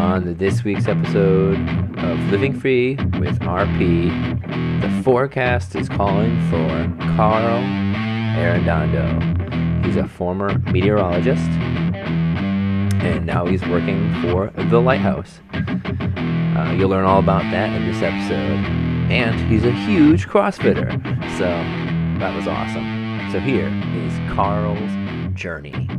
on this week's episode of Living Free with RP. The forecast is calling for Carl Arredondo. He's a former meteorologist, and now he's working for the Lighthouse. You'll learn all about that in this episode. And he's a huge CrossFitter, so that was awesome. So here is Carl's journey.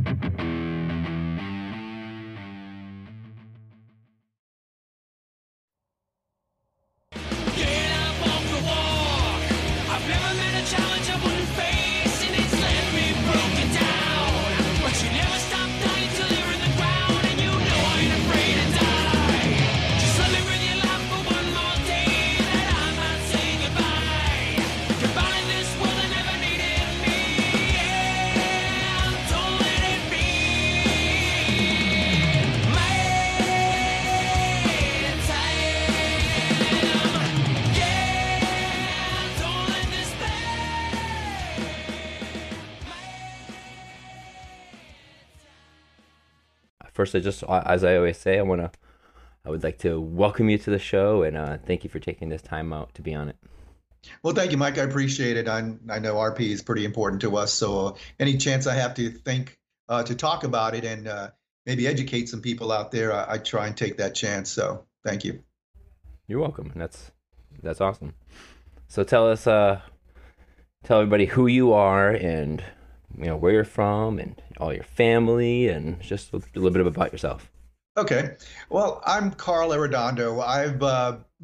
First, as I always say, I would like to welcome you to the show, and thank you for taking this time out to be on it. Well, thank you, Mike. I appreciate it. I know RP is pretty important to us, so any chance I have to to talk about it and maybe educate some people out there, I try and take that chance. So, thank you. You're welcome. That's awesome. So, tell everybody who you are and, you know, where you're from and all your family, and just a little bit about yourself. Okay. Well, I'm Carl Arredondo. I've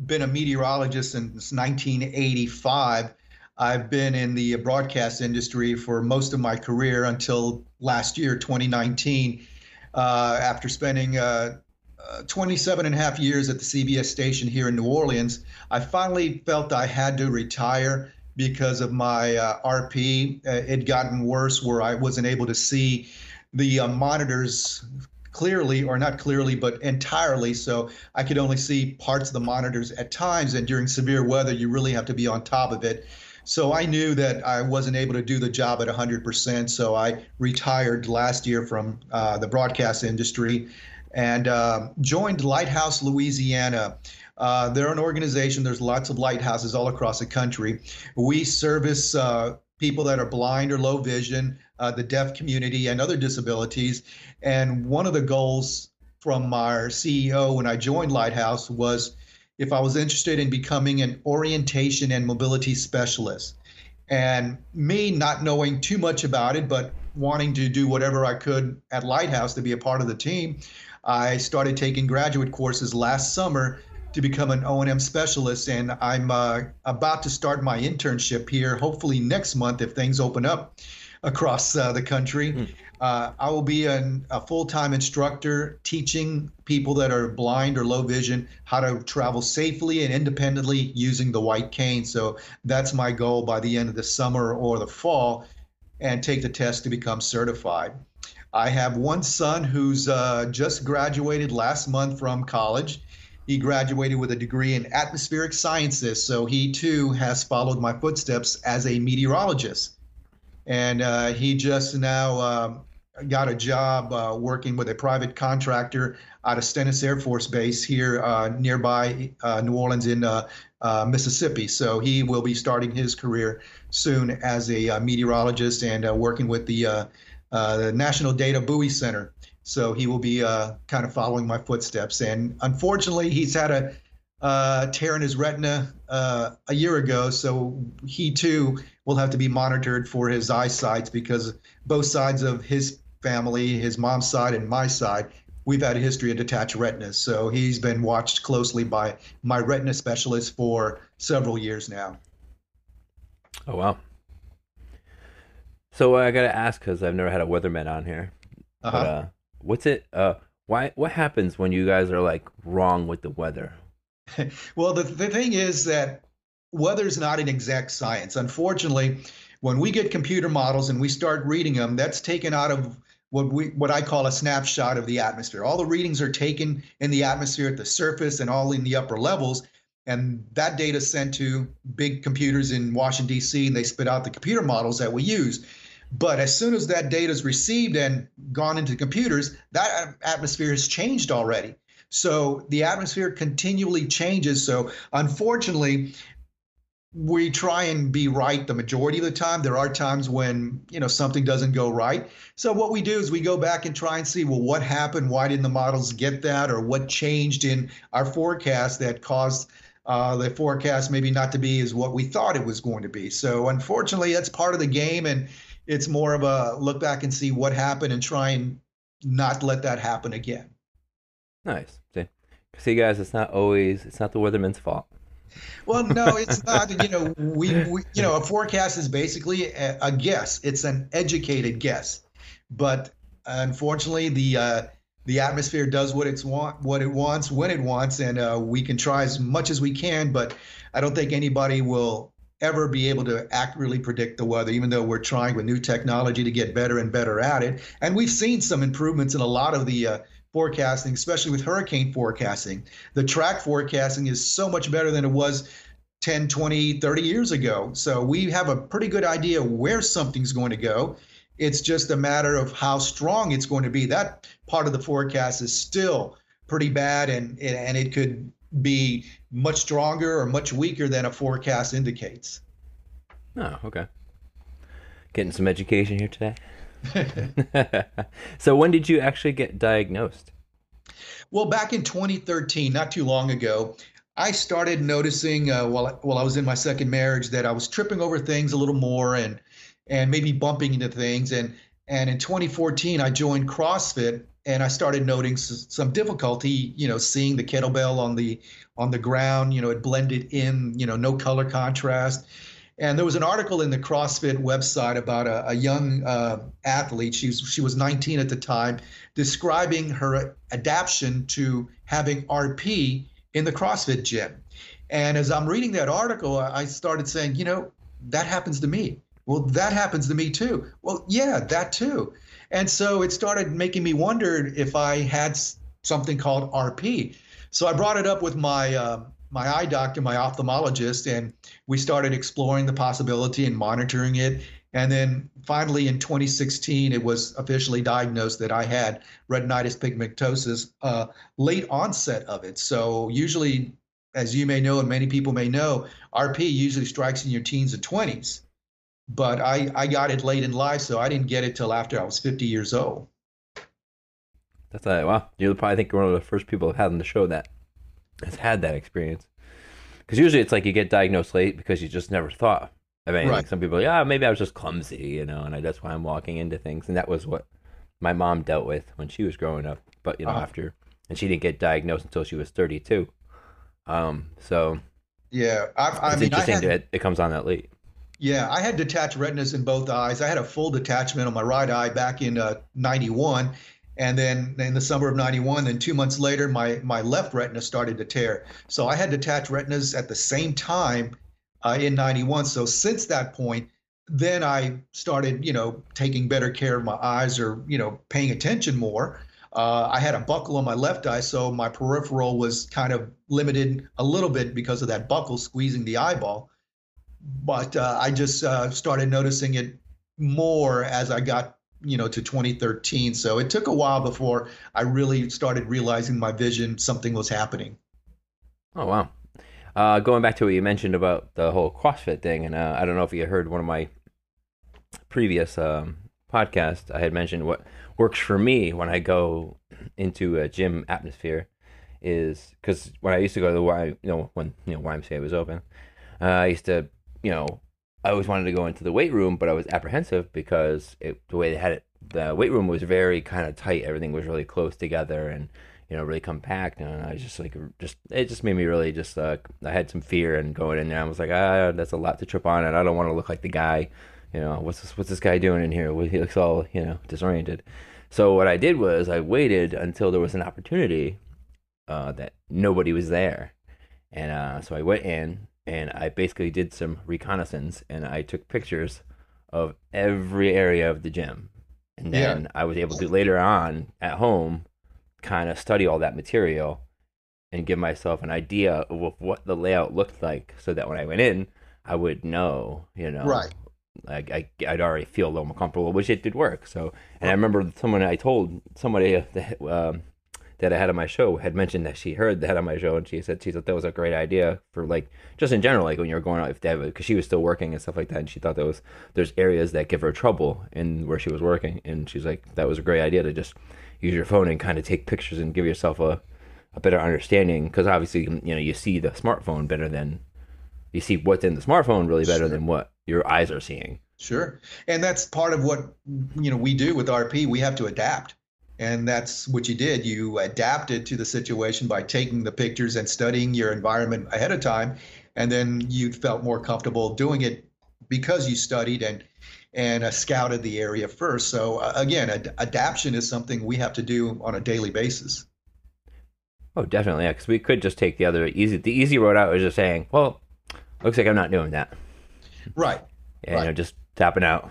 been a meteorologist since 1985. I've been in the broadcast industry for most of my career until last year, 2019, after spending 27 and a half years at the CBS station here in New Orleans. I finally felt I had to retire because of my RP. It had gotten worse where I wasn't able to see the monitors clearly, or not clearly, but entirely. So I could only see parts of the monitors at times, and during severe weather, you really have to be on top of it. So I knew that I wasn't able to do the job at 100%, so I retired last year from the broadcast industry and joined Lighthouse Louisiana. They're an organization. There's lots of lighthouses all across the country. We service people that are blind or low vision, the deaf community, and other disabilities. And one of the goals from our CEO when I joined Lighthouse was if I was interested in becoming an orientation and mobility specialist. And me not knowing too much about it, but wanting to do whatever I could at Lighthouse to be a part of the team, I started taking graduate courses last summer to become an O&M specialist, and I'm about to start my internship here, hopefully next month if things open up across the country. I will be a full-time instructor teaching people that are blind or low vision how to travel safely and independently using the white cane. So that's my goal by the end of the summer or the fall, and take the test to become certified. I have one son who's just graduated last month from college. He graduated with a degree in atmospheric sciences, so he too has followed my footsteps as a meteorologist. And he just now got a job working with a private contractor out of Stennis Air Force Base here nearby New Orleans in Mississippi. So he will be starting his career soon as a meteorologist and working with the National Data Buoy Center. So he will be kind of following my footsteps. And unfortunately, he's had a tear in his retina a year ago. So he, too, will have to be monitored for his eyesight, because both sides of his family, his mom's side and my side, we've had a history of detached retinas. So he's been watched closely by my retina specialist for several years now. Oh, wow. So I got to ask, because I've never had a weatherman on here. Uh-huh. But, what's it? What happens when you guys are like wrong with the weather? Well, the thing is that weather's not an exact science. Unfortunately, when we get computer models and we start reading them, that's taken out of what I call a snapshot of the atmosphere. All the readings are taken in the atmosphere at the surface and all in the upper levels. And that data is sent to big computers in Washington, D.C., and they spit out the computer models that we use. But as soon as that data is received and gone into computers, that atmosphere has changed already. So the atmosphere continually changes. So unfortunately, we try and be right the majority of the time. There are times when, you know, something doesn't go right. So what we do is we go back and try and see, well, what happened? Why didn't the models get that? Or what changed in our forecast that caused the forecast maybe not to be as what we thought it was going to be? So unfortunately, that's part of the game. And it's more of a look back and see what happened and try and not let that happen again. Nice. See, guys, it's not the weatherman's fault. Well, no, it's not. You know, we a forecast is basically a guess. It's an educated guess, but unfortunately, the atmosphere does what it wants when it wants, and we can try as much as we can. But I don't think anybody will ever be able to accurately predict the weather, even though we're trying with new technology to get better and better at it. And we've seen some improvements in a lot of the forecasting, especially with hurricane forecasting. The track forecasting is so much better than it was 10, 20, 30 years ago. So we have a pretty good idea where something's going to go. It's just a matter of how strong it's going to be. That part of the forecast is still pretty bad, and it could be much stronger or much weaker than a forecast indicates. Oh, okay. Getting some education here today. So when did you actually get diagnosed? Well, back in 2013, not too long ago, I started noticing while I was in my second marriage that I was tripping over things a little more and maybe bumping into things. And in 2014, I joined CrossFit, and I started noting some difficulty, you know, seeing the kettlebell on the ground. You know, it blended in, you know, no color contrast. And there was an article in the CrossFit website about a young athlete. She was 19 at the time, describing her adaptation to having RP in the CrossFit gym. And as I'm reading that article, I started saying, you know, that happens to me. Well, that happens to me too. Well, yeah, that too. And so it started making me wonder if I had something called RP. So I brought it up with my eye doctor, my ophthalmologist, and we started exploring the possibility and monitoring it. And then finally in 2016, it was officially diagnosed that I had retinitis pigmentosa, late onset of it. So usually, as you may know, and many people may know, RP usually strikes in your teens and 20s. But I got it late in life, so I didn't get it till after I was 50 years old. That's like, wow. You'll probably think you're one of the first people having to show that has had that experience. Because usually it's like you get diagnosed late because you just never thought of anything. Right. Some people are like, oh, maybe I was just clumsy, you know, and that's why I'm walking into things. And that was what my mom dealt with when she was growing up. But, you know, after, and she didn't get diagnosed until she was 32. So yeah, it comes on that late. Yeah, I had detached retinas in both eyes. I had a full detachment on my right eye back in 91, and then in the summer of 91, then 2 months later, my left retina started to tear. So I had detached retinas at the same time in 91. So since that point, then I started, you know, taking better care of my eyes or, you know, paying attention more. I had a buckle on my left eye, so my peripheral was kind of limited a little bit because of that buckle squeezing the eyeball. But I just started noticing it more as I got, you know, to 2013. So it took a while before I really started realizing my vision, something was happening. Oh, wow. Going back to what you mentioned about the whole CrossFit thing, and I don't know if you heard one of my previous podcasts, I had mentioned what works for me when I go into a gym atmosphere is, because when I used to go to the Y, you know, when, you know, YMCA was open, I used to, you know, I always wanted to go into the weight room, but I was apprehensive because the way they had it, the weight room was very kind of tight. Everything was really close together and, you know, really compact. And I was just like, it just made me really just, I had some fear and going in there. I was like, that's a lot to trip on. And I don't want to look like the guy, you know, what's this guy doing in here? He looks all, you know, disoriented. So what I did was I waited until there was an opportunity that nobody was there. And so I went in. And I basically did some reconnaissance, and I took pictures of every area of the gym. And then I was able to, later on at home, kind of study all that material and give myself an idea of what the layout looked like so that when I went in, I would know, you know. Right. Like I'd already feel a little more comfortable, which it did work. So, and I remember I told somebody that that I had on my show had mentioned that she heard that on my show, and she thought that was a great idea for, like, just in general, like when you're going out, if they have, because she was still working and stuff like that, and she thought there's areas that give her trouble in where she was working, and she's like, that was a great idea to just use your phone and kind of take pictures and give yourself a better understanding, because obviously, you know, you see the smartphone better than, you see what's in the smartphone really better than what your eyes are seeing. Sure. And that's part of what, you know, we do with RP. We have to adapt. And that's what you did. You adapted to the situation by taking the pictures and studying your environment ahead of time. And then you felt more comfortable doing it because you studied and scouted the area first. So again, adaptation is something we have to do on a daily basis. Oh, definitely. Yeah, because we could just take the easy road out is just saying, well, looks like I'm not doing that. Right. Yeah, right. You know, just tapping out.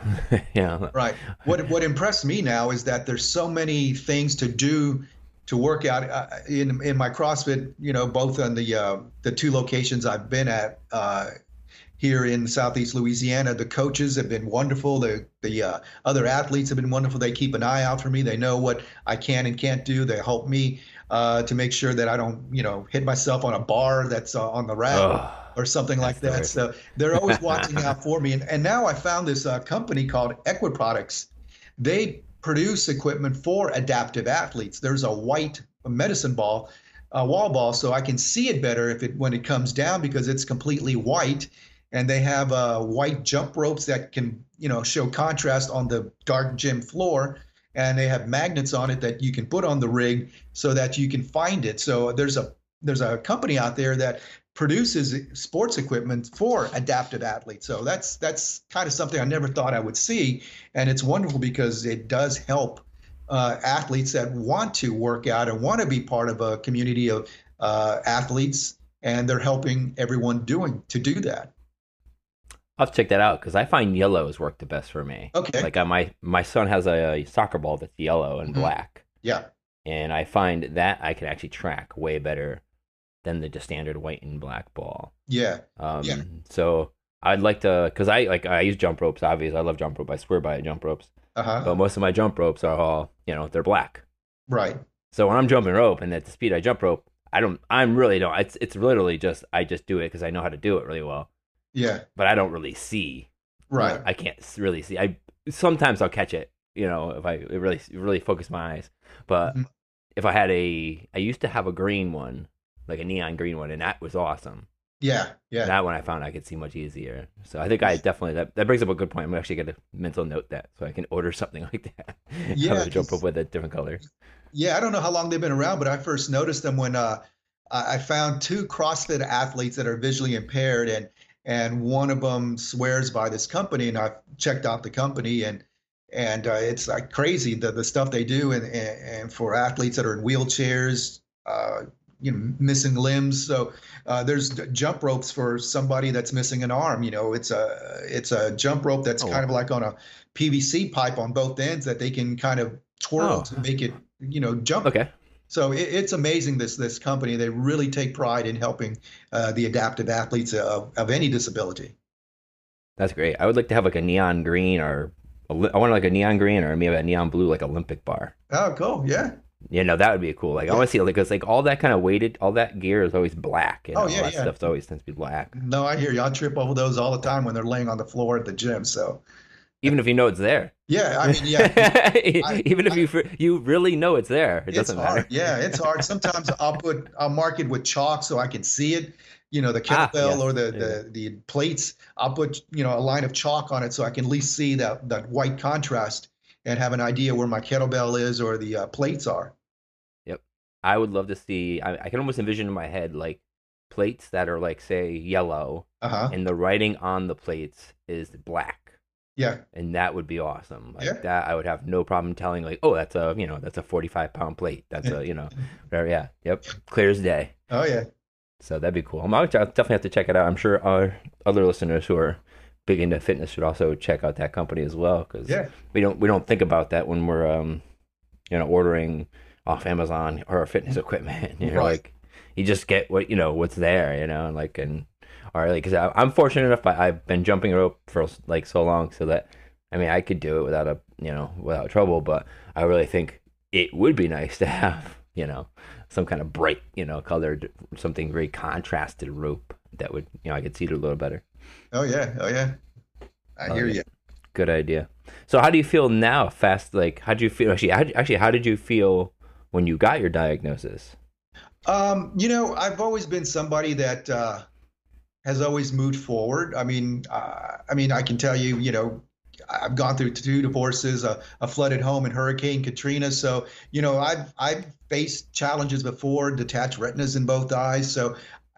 Yeah. Right. What impressed me now is that there's so many things to do to work out in my CrossFit. You know, both on the two locations I've been at here in Southeast Louisiana, the coaches have been wonderful. The other athletes have been wonderful. They keep an eye out for me. They know what I can and can't do. They help me to make sure that I don't, you know, hit myself on a bar that's on the rack. Oh. Or something like that. So they're always watching out for me. And now I found this company called Equiproducts. They produce equipment for adaptive athletes. There's a white medicine ball, a wall ball, so I can see it better when it comes down because it's completely white. And they have white jump ropes that can, you know, show contrast on the dark gym floor. And they have magnets on it that you can put on the rig so that you can find it. So there's a company out there that produces sports equipment for adaptive athletes. So that's kind of something I never thought I would see. And it's wonderful because it does help athletes that want to work out and want to be part of a community of athletes. And they're helping everyone do that. I'll check that out because I find yellows work the best for me. Okay. Like my son has a soccer ball that's yellow and black. Yeah. And I find that I can actually track way better than the standard white and black ball. Yeah. So I'd like to, because I use jump ropes, obviously. I love jump rope. I swear by jump ropes. Uh-huh. But most of my jump ropes are all, you know, they're black. Right. So when I'm jumping rope and at the speed I jump rope, I really don't. It's literally just, I just do it because I know how to do it really well. Yeah. But I don't really see. Right. I can't really see. Sometimes I'll catch it, you know, if I really focus my eyes. But mm-hmm. If I used to have a green one. Like a neon green one, and that was awesome. Yeah, yeah. That one I found I could see much easier. So I think I definitely, that brings up a good point. I'm actually going to mental note that so I can order something like that. Yeah. Jump up with a different color. Yeah, I don't know how long they've been around, but I first noticed them when I found two CrossFit athletes that are visually impaired, and one of them swears by this company, and I checked out the company, and it's like crazy the stuff they do, and for athletes that are in wheelchairs, you know, missing limbs. So there's jump ropes for somebody that's missing an arm. You know, it's a jump rope that's kind of like on a PVC pipe on both ends that they can kind of twirl to make it, you know, jump. Okay. So it's amazing, this company. They really take pride in helping the adaptive athletes of any disability. That's great. I would like to have like a neon green or maybe a neon blue, like Olympic bar. Oh, cool. Yeah. You know, that would be cool. Like, I want to see, like, because, like, all that kind of weighted, all that gear is always black. You know? All that stuff always tends to be black. No, I hear you. I trip over those all the time when they're laying on the floor at the gym, so. Even if you know it's there. Yeah, I mean, yeah. Even if you really know it's there, it doesn't matter. Yeah, it's hard. Sometimes I'll mark it with chalk so I can see it. You know, the kettlebell or the plates. I'll put, you know, a line of chalk on it so I can at least see that white contrast and have an idea where my kettlebell is or the plates are. Yep. I would love to see, I can almost envision in my head, like, plates that are, like, say, yellow, and the writing on the plates is black. Yeah. And that would be awesome. Like, that I would have no problem telling, like, oh, that's a, you know, that's a 45-pound plate. That's a, you know, whatever, yeah. Yep. Clear as day. Oh, yeah. So that'd be cool. I'll definitely have to check it out. I'm sure our other listeners who are big into fitness should also check out that company as well, because we don't think about that when we're you know, ordering off Amazon or our fitness equipment. You know, like, you just get what, you know, what's there, you know, like, and or like, because I'm fortunate enough I've been jumping rope for like so long, so that I mean I could do it without trouble. But I really think it would be nice to have you know, some kind of bright, you know, colored, something very contrasted rope that would, you know, I could see it a little better. Oh, yeah. Oh, yeah. I hear you. Good idea. So how do you feel now? How do you feel? Actually, how did you feel when you got your diagnosis? You know, I've always been somebody that has always moved forward. I mean, I can tell you, you know, I've gone through 2 divorces, a flooded home, and Hurricane Katrina. So, you know, I've faced challenges before, detached retinas in both eyes. So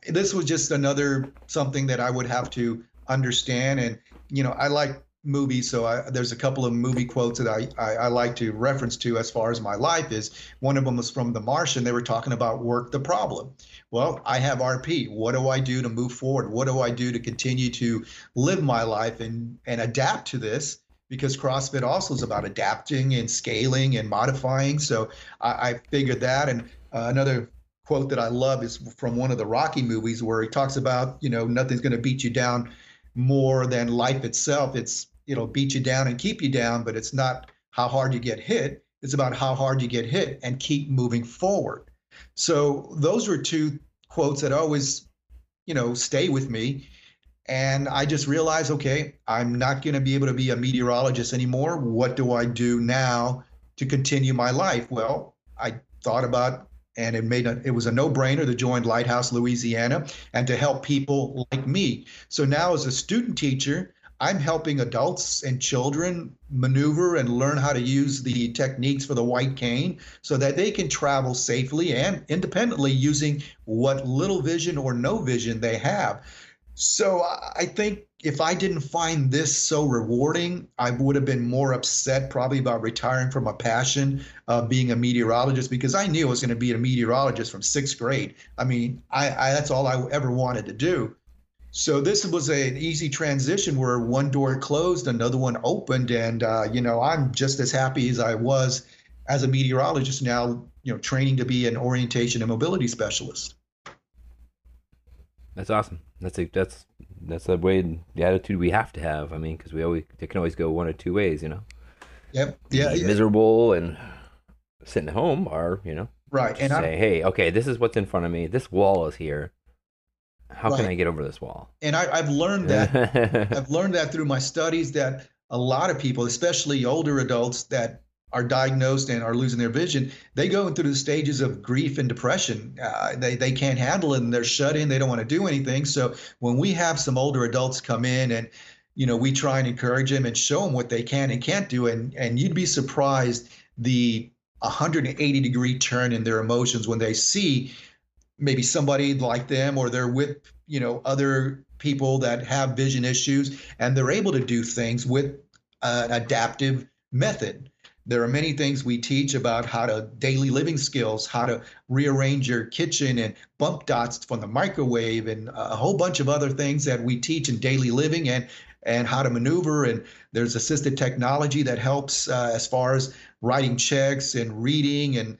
this was just another something that I would have to understand. And, you know, I like movies. So there's a couple of movie quotes that I like to reference to as far as my life is. One of them was from The Martian. They were talking about work the problem. Well, I have RP. What do I do to move forward? What do I do to continue to live my life and adapt to this? Because CrossFit also is about adapting and scaling and modifying. So I figured that. And another quote that I love is from one of the Rocky movies where he talks about, you know, nothing's going to beat you down more than life itself. It'll beat you down and keep you down, but it's not how hard you get hit. It's about how hard you get hit and keep moving forward. So those were 2 quotes that always, you know, stay with me. And I just realized, okay, I'm not going to be able to be a meteorologist anymore. What do I do now to continue my life? Well, I thought about, and it was a no-brainer to join Lighthouse Louisiana and to help people like me. So now as a student teacher, I'm helping adults and children maneuver and learn how to use the techniques for the white cane so that they can travel safely and independently using what little vision or no vision they have. So I think if I didn't find this so rewarding, I would have been more upset probably about retiring from a passion of being a meteorologist, because I knew I was going to be a meteorologist from 6th grade. I mean, that's all I ever wanted to do. So this was an easy transition where one door closed, another one opened, and, you know, I'm just as happy as I was as a meteorologist now, you know, training to be an orientation and mobility specialist. That's awesome. That's the way, the attitude we have to have. I mean, because it can always go one of 2 ways, you know. Yep. Yeah. Miserable and sitting at home, or, you know. Right. And say, hey, okay, this is what's in front of me. This wall is here. How can I get over this wall? And I've learned that. I've learned that through my studies that a lot of people, especially older adults that are diagnosed and are losing their vision, they go through the stages of grief and depression. They can't handle it, and they're shut in. They don't want to do anything. So when we have some older adults come in and, you know, we try and encourage them and show them what they can and can't do, and you'd be surprised the 180-degree turn in their emotions when they see maybe somebody like them, or they're with, you know, other people that have vision issues, and they're able to do things with an adaptive method. There are many things we teach about how to daily living skills, how to rearrange your kitchen and bump dots from the microwave, and a whole bunch of other things that we teach in daily living, and how to maneuver. And there's assisted technology that helps as far as writing checks and reading, and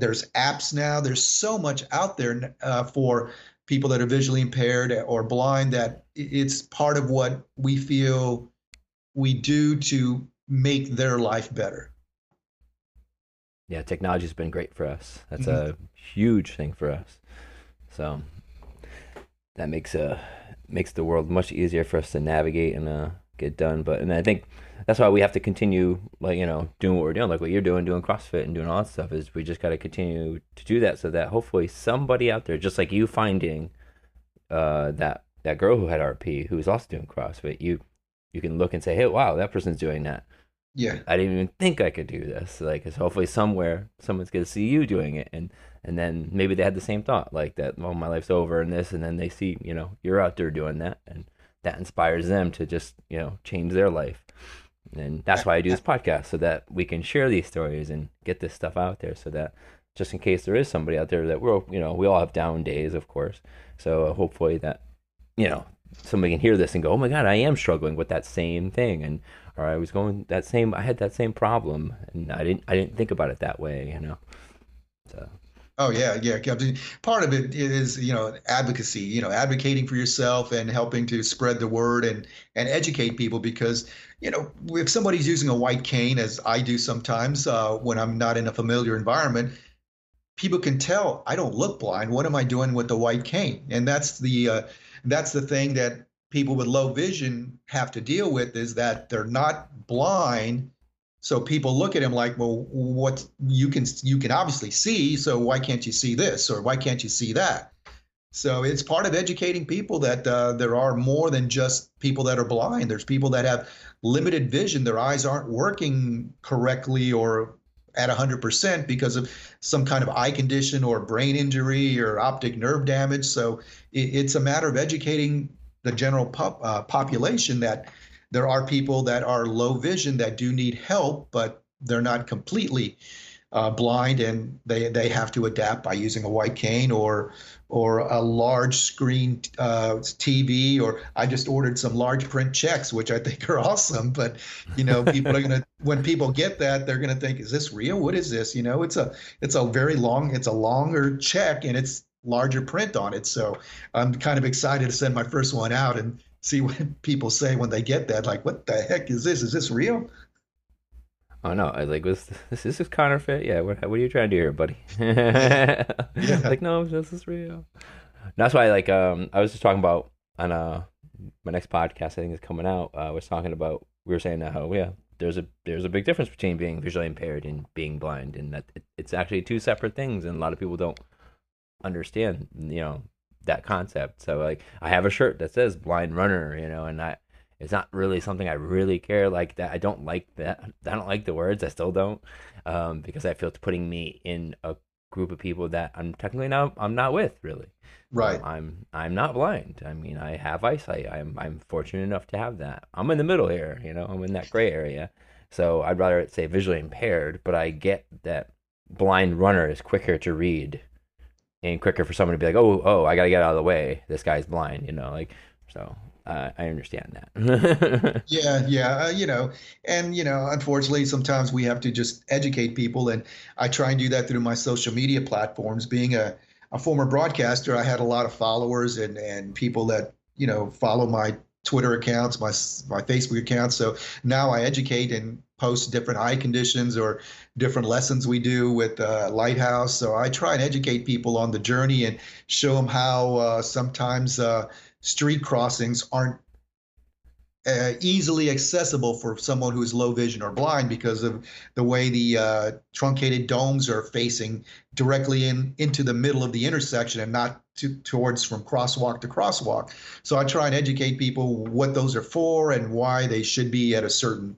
there's apps now. There's so much out there for people that are visually impaired or blind that it's part of what we feel we do to make their life better. Yeah, technology has been great for us. That's a huge thing for us. So that makes the world much easier for us to navigate and get done. And I think that's why we have to continue, like, you know, doing what we're doing, like what you're doing CrossFit and doing all that stuff, is we just got to continue to do that so that hopefully somebody out there, just like you finding that girl who had RP, who was also doing CrossFit, you can look and say, hey, wow, that person's doing that. Yeah. I didn't even think I could do this. Like, it's hopefully somewhere someone's going to see you doing it. And then maybe they had the same thought, like that, well, my life's over and this, and then they see, you know, you're out there doing that, and that inspires them to just, you know, change their life. And that's why I do this podcast, so that we can share these stories and get this stuff out there, so that just in case there is somebody out there that you know, we all have down days, of course. So hopefully that, you know, somebody can hear this and go, oh my God, I am struggling with that same thing. And, or I had that same problem, and I didn't think about it that way, you know? So. Oh, yeah, yeah. Part of it is, you know, advocacy, you know, advocating for yourself and helping to spread the word and educate people, because, you know, if somebody's using a white cane, as I do sometimes when I'm not in a familiar environment, people can tell I don't look blind. What am I doing with the white cane? And that's the thing that people with low vision have to deal with, is that they're not blind. So people look at him like, well, what you can obviously see, so why can't you see this, or why can't you see that? So it's part of educating people that there are more than just people that are blind. There's people that have limited vision. Their eyes aren't working correctly or at 100% because of some kind of eye condition or brain injury or optic nerve damage. So it's a matter of educating the general population that there are people that are low vision that do need help, but they're not completely blind, and they have to adapt by using a white cane or a large screen TV. Or I just ordered some large print checks, which I think are awesome. But you know, people are gonna when people get that, they're gonna think, "Is this real? What is this?" You know, it's a longer check, and it's larger print on it. So I'm kind of excited to send my first one out and see what people say when they get that, like, what the heck is this? Is this real? Oh, no. I like, this is counterfeit? Yeah, what are you trying to do here, buddy? Yeah. Like, no, this is real. And that's why, like, I was just talking about on my next podcast, I think is coming out, we were saying that how, yeah, there's a big difference between being visually impaired and being blind, and that it's actually two separate things, and a lot of people don't understand, you know, that concept. So like I have a shirt that says blind runner, you know, and it's not really something I really care like that. I don't like that. I don't like the words. I still don't, because I feel it's putting me in a group of people that I'm technically now I'm not with really. Right. I'm not blind. I mean, I have eyesight. I'm fortunate enough to have that. I'm in the middle here, you know, I'm in that gray area. So I'd rather say visually impaired, but I get that blind runner is quicker to read and quicker for someone to be like, oh, I got to get out of the way. This guy's blind, you know, like, so I understand that. Yeah, you know, and, you know, unfortunately, sometimes we have to just educate people. And I try and do that through my social media platforms. Being a former broadcaster, I had a lot of followers and people that, you know, follow my Twitter accounts, my Facebook accounts. So now I educate and post different eye conditions or different lessons we do with Lighthouse. So I try and educate people on the journey and show them how sometimes street crossings aren't easily accessible for someone who is low vision or blind because of the way the truncated domes are facing directly into the middle of the intersection and not towards from crosswalk to crosswalk. So I try and educate people what those are for and why they should be at a certain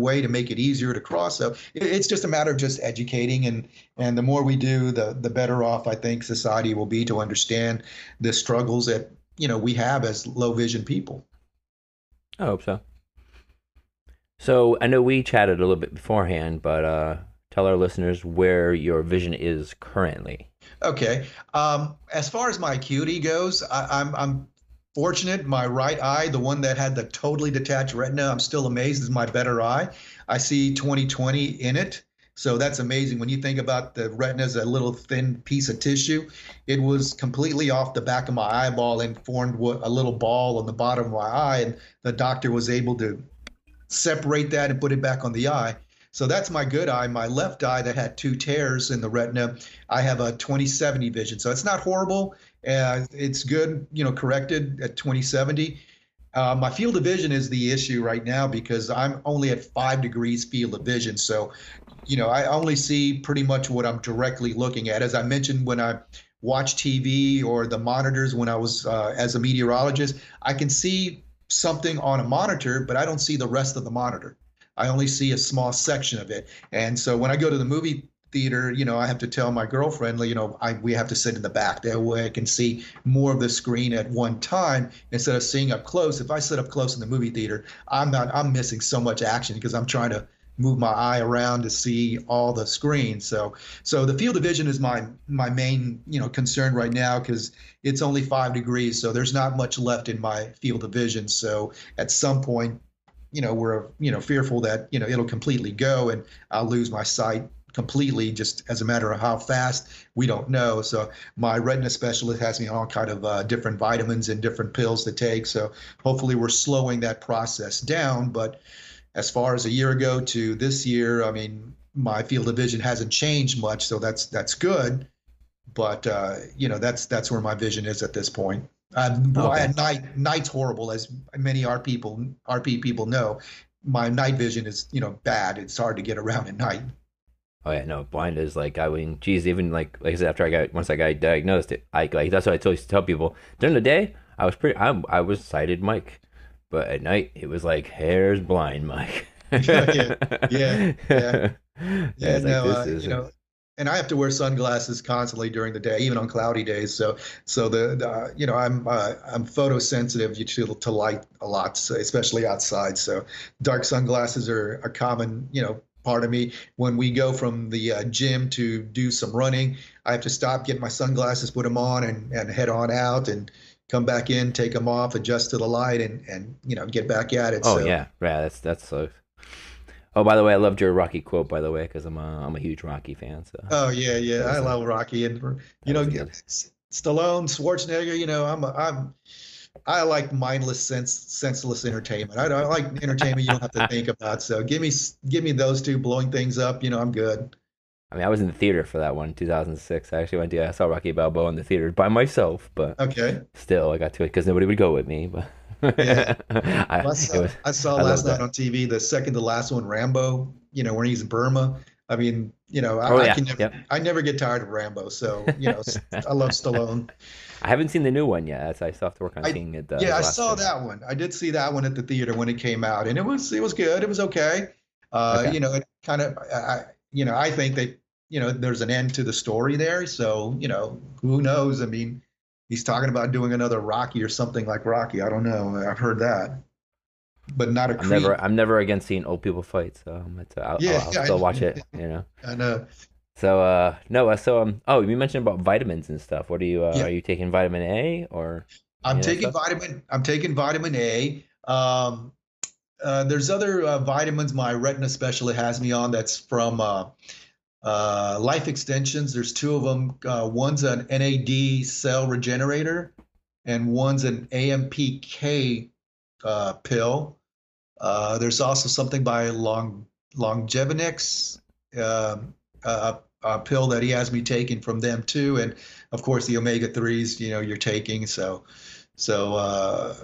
way to make it easier to cross. So it's just a matter of just educating, and the more we do, the better off I think society will be to understand the struggles that, you know, we have as low vision people. I hope so. So I know we chatted a little bit beforehand, but tell our listeners where your vision is currently. Okay. As far as my acuity goes, I'm fortunate, my right eye, the one that had the totally detached retina, I'm still amazed, is my better eye. I see 20/20 in it. So that's amazing. When you think about the retina as a little thin piece of tissue, it was completely off the back of my eyeball and formed a little ball on the bottom of my eye. And the doctor was able to separate that and put it back on the eye. So that's my good eye. My left eye that had two tears in the retina, I have a 20/70 vision. So it's not horrible. It's good, you know, corrected at 20/70. My field of vision is the issue right now because I'm only at 5 degrees field of vision. So, you know, I only see pretty much what I'm directly looking at. As I mentioned, when I watch TV or the monitors when I was as a meteorologist, I can see something on a monitor, but I don't see the rest of the monitor. I only see a small section of it. And so when I go to the movie theater, you know, I have to tell my girlfriend, you know, we have to sit in the back. That way I can see more of the screen at one time instead of seeing up close. If I sit up close in the movie theater, I'm missing so much action because I'm trying to move my eye around to see all the screen. So the field of vision is my main, you know, concern right now because it's only 5 degrees. So there's not much left in my field of vision. So at some point, you know, we're, you know, fearful that, you know, it'll completely go and I'll lose my sight completely, just as a matter of how fast, we don't know. So my retina specialist has me on all kind of different vitamins and different pills to take. So hopefully we're slowing that process down. But as far as a year ago to this year, I mean, my field of vision hasn't changed much, so that's good. But you know, that's where my vision is at this point. Okay. At night's horrible, as many RP people know. My night vision is, you know, bad. It's hard to get around at night. Oh yeah, no, blind is like, I mean, geez, even like I said, once I got diagnosed, it that's what I always tell people. During the day, I was I was sighted Mike, but at night it was like hair's blind Mike. Yeah. And I have to wear sunglasses constantly during the day, even on cloudy days. So you know, I'm photosensitive to light a lot, especially outside. So dark sunglasses are a common, you know, part of me. When we go from the gym to do some running, I have to stop, get my sunglasses, put them on, and head on out, and come back in, take them off, adjust to the light, and you know, get back at it. Yeah, that's so. Oh, by the way, I loved your Rocky quote, by the way, because I'm a huge Rocky fan. So. Oh, yeah. I love Rocky. And, you know, Stallone, Schwarzenegger, you know, I like mindless, senseless entertainment. I like entertainment you don't have to think about. So give me those two blowing things up. You know, I'm good. I mean, I was in the theater for that one in 2006. I actually I saw Rocky Balboa in the theater by myself, but still I got to it because nobody would go with me, but. Yeah. I saw last night on TV the second to last one, Rambo, you know, when he's in Burma. I mean, you know, I never get tired of Rambo, so you know, I love Stallone. I haven't seen the new one yet. I still have to work on seeing it. I saw that one. I did see that one at the theater when it came out, and it was good. It was okay. You know, it kind of I think they, you know, there's an end to the story there, so you know, who knows? I mean, he's talking about doing another Rocky or something like Rocky. I don't know. I've heard that, but not a Creed. I'm never against seeing old people fight, so I'll still watch it. You know. I know. So no. So you mentioned about vitamins and stuff. What are you? Are you taking vitamin A or? I'm taking vitamin A. There's other vitamins my retina specialist has me on. That's from. Life extensions. There's two of them. One's an NAD cell regenerator, and one's an AMPK pill. There's also something by Longevinex, a pill that he has me taking from them too, and of course the omega-3s. You know, you're taking so those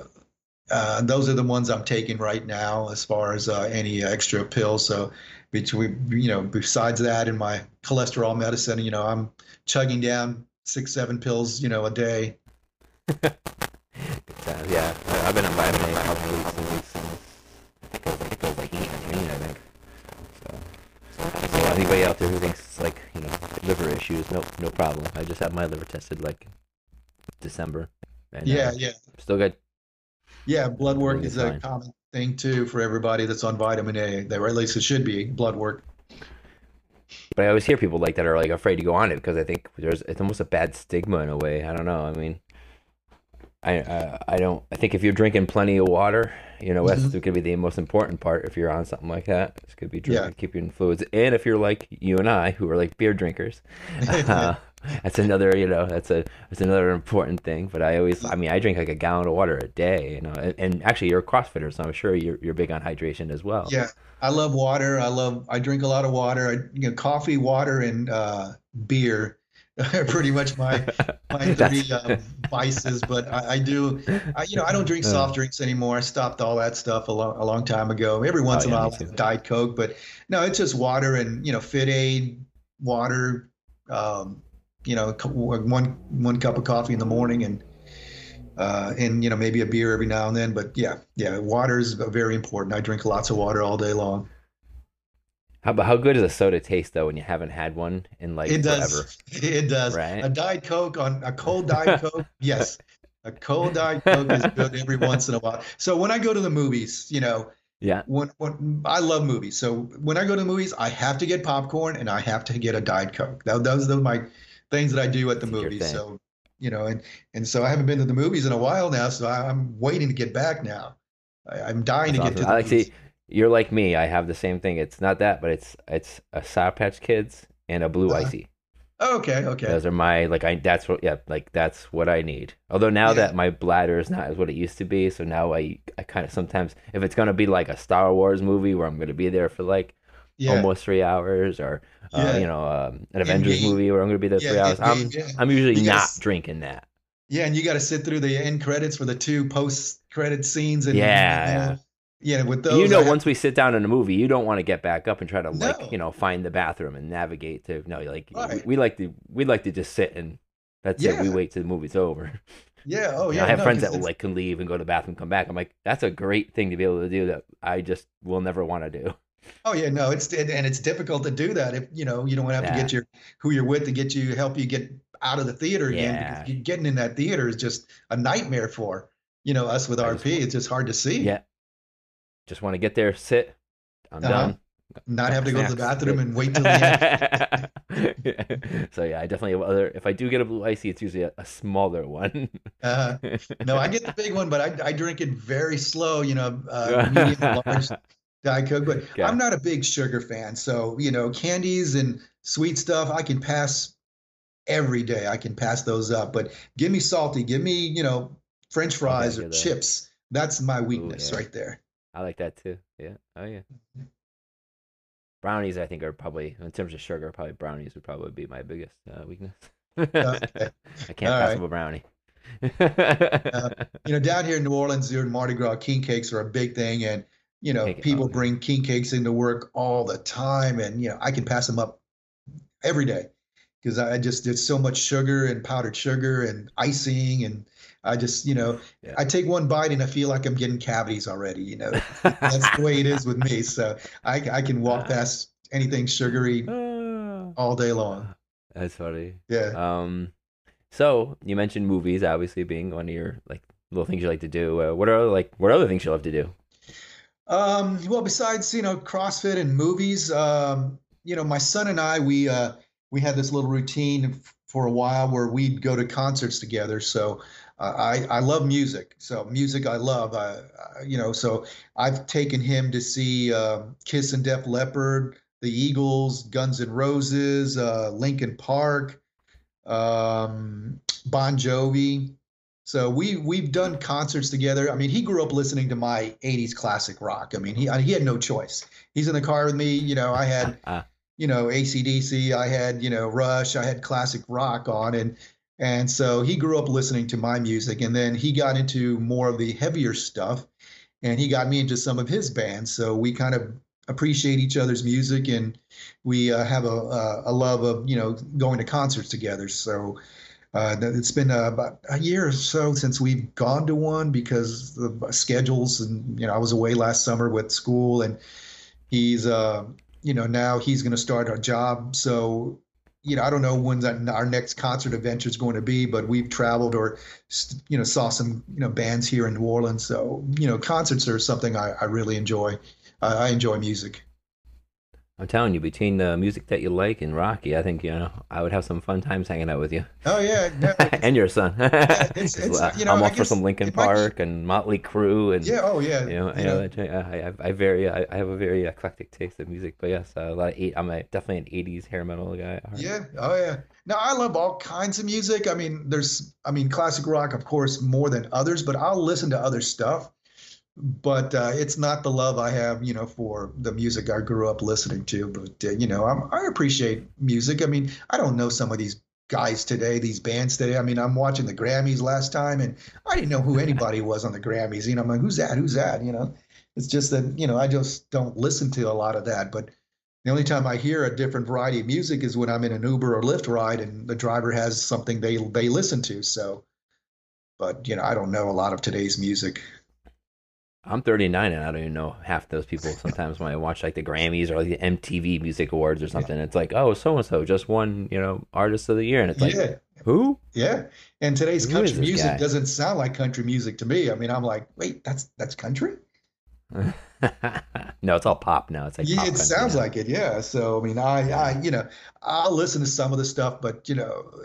are the ones I'm taking right now as far as any extra pills. So between, you know, besides that and my cholesterol medicine, you know, I'm chugging down 6-7 pills, you know, a day. Yeah, I've been on vitamin A probably weeks. I think it was like 8 or 9, I think. So anybody out there who thinks it's like, you know, liver issues, no problem. I just had my liver tested like December. And, still good. Yeah, blood work is a common thing too for everybody that's on vitamin A. Or at least it should be blood work. But I always hear people like that are like afraid to go on it because I think it's almost a bad stigma in a way. I don't know. I mean, I don't. I think if you're drinking plenty of water, you know, that's going to be the most important part. If you're on something like that, it's going to be drinking, keeping fluids. And if you're like you and I, who are like beer drinkers, that's another, you know, that's another important thing. But I drink like a gallon of water a day, you know, and actually you're a CrossFitter, so I'm sure you're big on hydration as well. Yeah. I love water. I drink a lot of water. Coffee, water, and beer are pretty much my three vices. But I don't drink soft drinks anymore. I stopped all that stuff a long time ago. Every once in a while, Diet Coke, but no, it's just water and, you know, Fit Aid, water, you know, one cup of coffee in the morning and you know, maybe a beer every now and then. But yeah, water is very important. I drink lots of water all day long. How good does a soda taste though when you haven't had one in like forever? It does. Right? A cold Diet Coke is good every once in a while. So when I go to the movies, you know. Yeah. When I love movies, so when I go to the movies, I have to get popcorn and I have to get a Diet Coke. Those are my things that I do at the movies. So, you know, and so I haven't been to the movies in a while now, so I'm waiting to get back now. I'm dying to get to the movies. You're like me. I have the same thing. It's not that, but it's a Sour Patch Kids and a Blue Icy. Okay. Those are my that's what I need. Although now that my bladder is not as what it used to be, so now I kind of sometimes if it's gonna be like a Star Wars movie where I'm gonna be there for like almost 3 hours, or you know, an Avengers movie where I'm going to be there 3 hours. I'm usually not drinking that. Yeah, and you got to sit through the end credits for the two post-credit scenes. And, with those. You know, once we sit down in a movie, you don't want to get back up and try to find the bathroom and navigate to we like to just sit and that's it. We wait till the movie's over. Yeah. Oh yeah. I have friends that can leave and go to the bathroom, come back. I'm like, that's a great thing to be able to do that I just will never want to do. Oh yeah, no, it's difficult to do that if you don't have to get who you're with to help you get out of the theater again, because getting in that theater is just a nightmare for us with RP. It's just hard to see. Yeah, just want to get there, sit. I'm done. Not have to go to the bathroom and wait till the end. So I definitely have other. If I do get a blue icy, it's usually a smaller one. No, I get the big one, but I drink it very slow. Medium to large. Diet Coke, but okay. I'm not a big sugar fan. So, candies and sweet stuff, I can pass every day. I can pass those up, but give me salty, give me, French fries or chips. That's my weakness right there. I like that too. Yeah. Oh yeah. Brownies, I think are probably, in terms of sugar, probably brownies would probably be my biggest weakness. Okay. I can't pass up a brownie. Down here in New Orleans, your Mardi Gras king cakes are a big thing. And people bring king cakes into work all the time, and I can pass them up every day because I just did so much sugar and powdered sugar and icing, and I just I take one bite and I feel like I'm getting cavities already. That's the way it is with me. So I can walk past anything sugary all day long. That's funny. Yeah. So you mentioned movies, obviously being one of your little things you like to do. What other things you love to do? Well, besides, CrossFit and movies, my son and I, we had this little routine for a while where we'd go to concerts together. So, I love music. So music I love, so I've taken him to see, Kiss and Def Leppard, the Eagles, Guns N' Roses, Linkin Park, Bon Jovi. So we've done concerts together. I mean, he grew up listening to my 80s classic rock. I mean, he had no choice. He's in the car with me. I had, AC/DC. I had, Rush. I had classic rock on. And so he grew up listening to my music. And then he got into more of the heavier stuff. And he got me into some of his bands. So we kind of appreciate each other's music. And we have a love of, going to concerts together. So it's been about a year or so since we've gone to one because the schedules and, I was away last summer with school, and he's, now he's going to start a job. So, I don't know when our next concert adventure is going to be, but we've traveled or, saw some, bands here in New Orleans. So, concerts are something I really enjoy. I enjoy music. I'm telling you, between the music that you like and Rocky, I think, I would have some fun times hanging out with you. Oh, yeah. No, and your son. I'm off for some Linkin Park and Motley Crue. And, I have a very eclectic taste of music. But yes, I'm definitely an 80s hair metal guy. Yeah. Oh, yeah. Now, I love all kinds of music. I mean, classic rock, of course, more than others, but I'll listen to other stuff. But it's not the love I have, for the music I grew up listening to. But, I appreciate music. I mean, I don't know some of these guys today, these bands today. I mean, I'm watching the Grammys last time, and I didn't know who anybody was on the Grammys. I'm like, who's that? Who's that? It's just that, I just don't listen to a lot of that. But the only time I hear a different variety of music is when I'm in an Uber or Lyft ride and the driver has something they listen to. So, but, I don't know a lot of today's music. I'm 39 and I don't even know half those people. Sometimes when I watch the Grammys or the MTV Music Awards or something, it's like, oh, so-and-so just won, Artist of the Year. And it's who? Yeah. And today's country music doesn't sound like country music to me. I mean, I'm like, wait, that's country? No, it's all pop now. It's like pop it sounds now. Like it. Yeah. So, I mean, I'll listen to some of the stuff, but,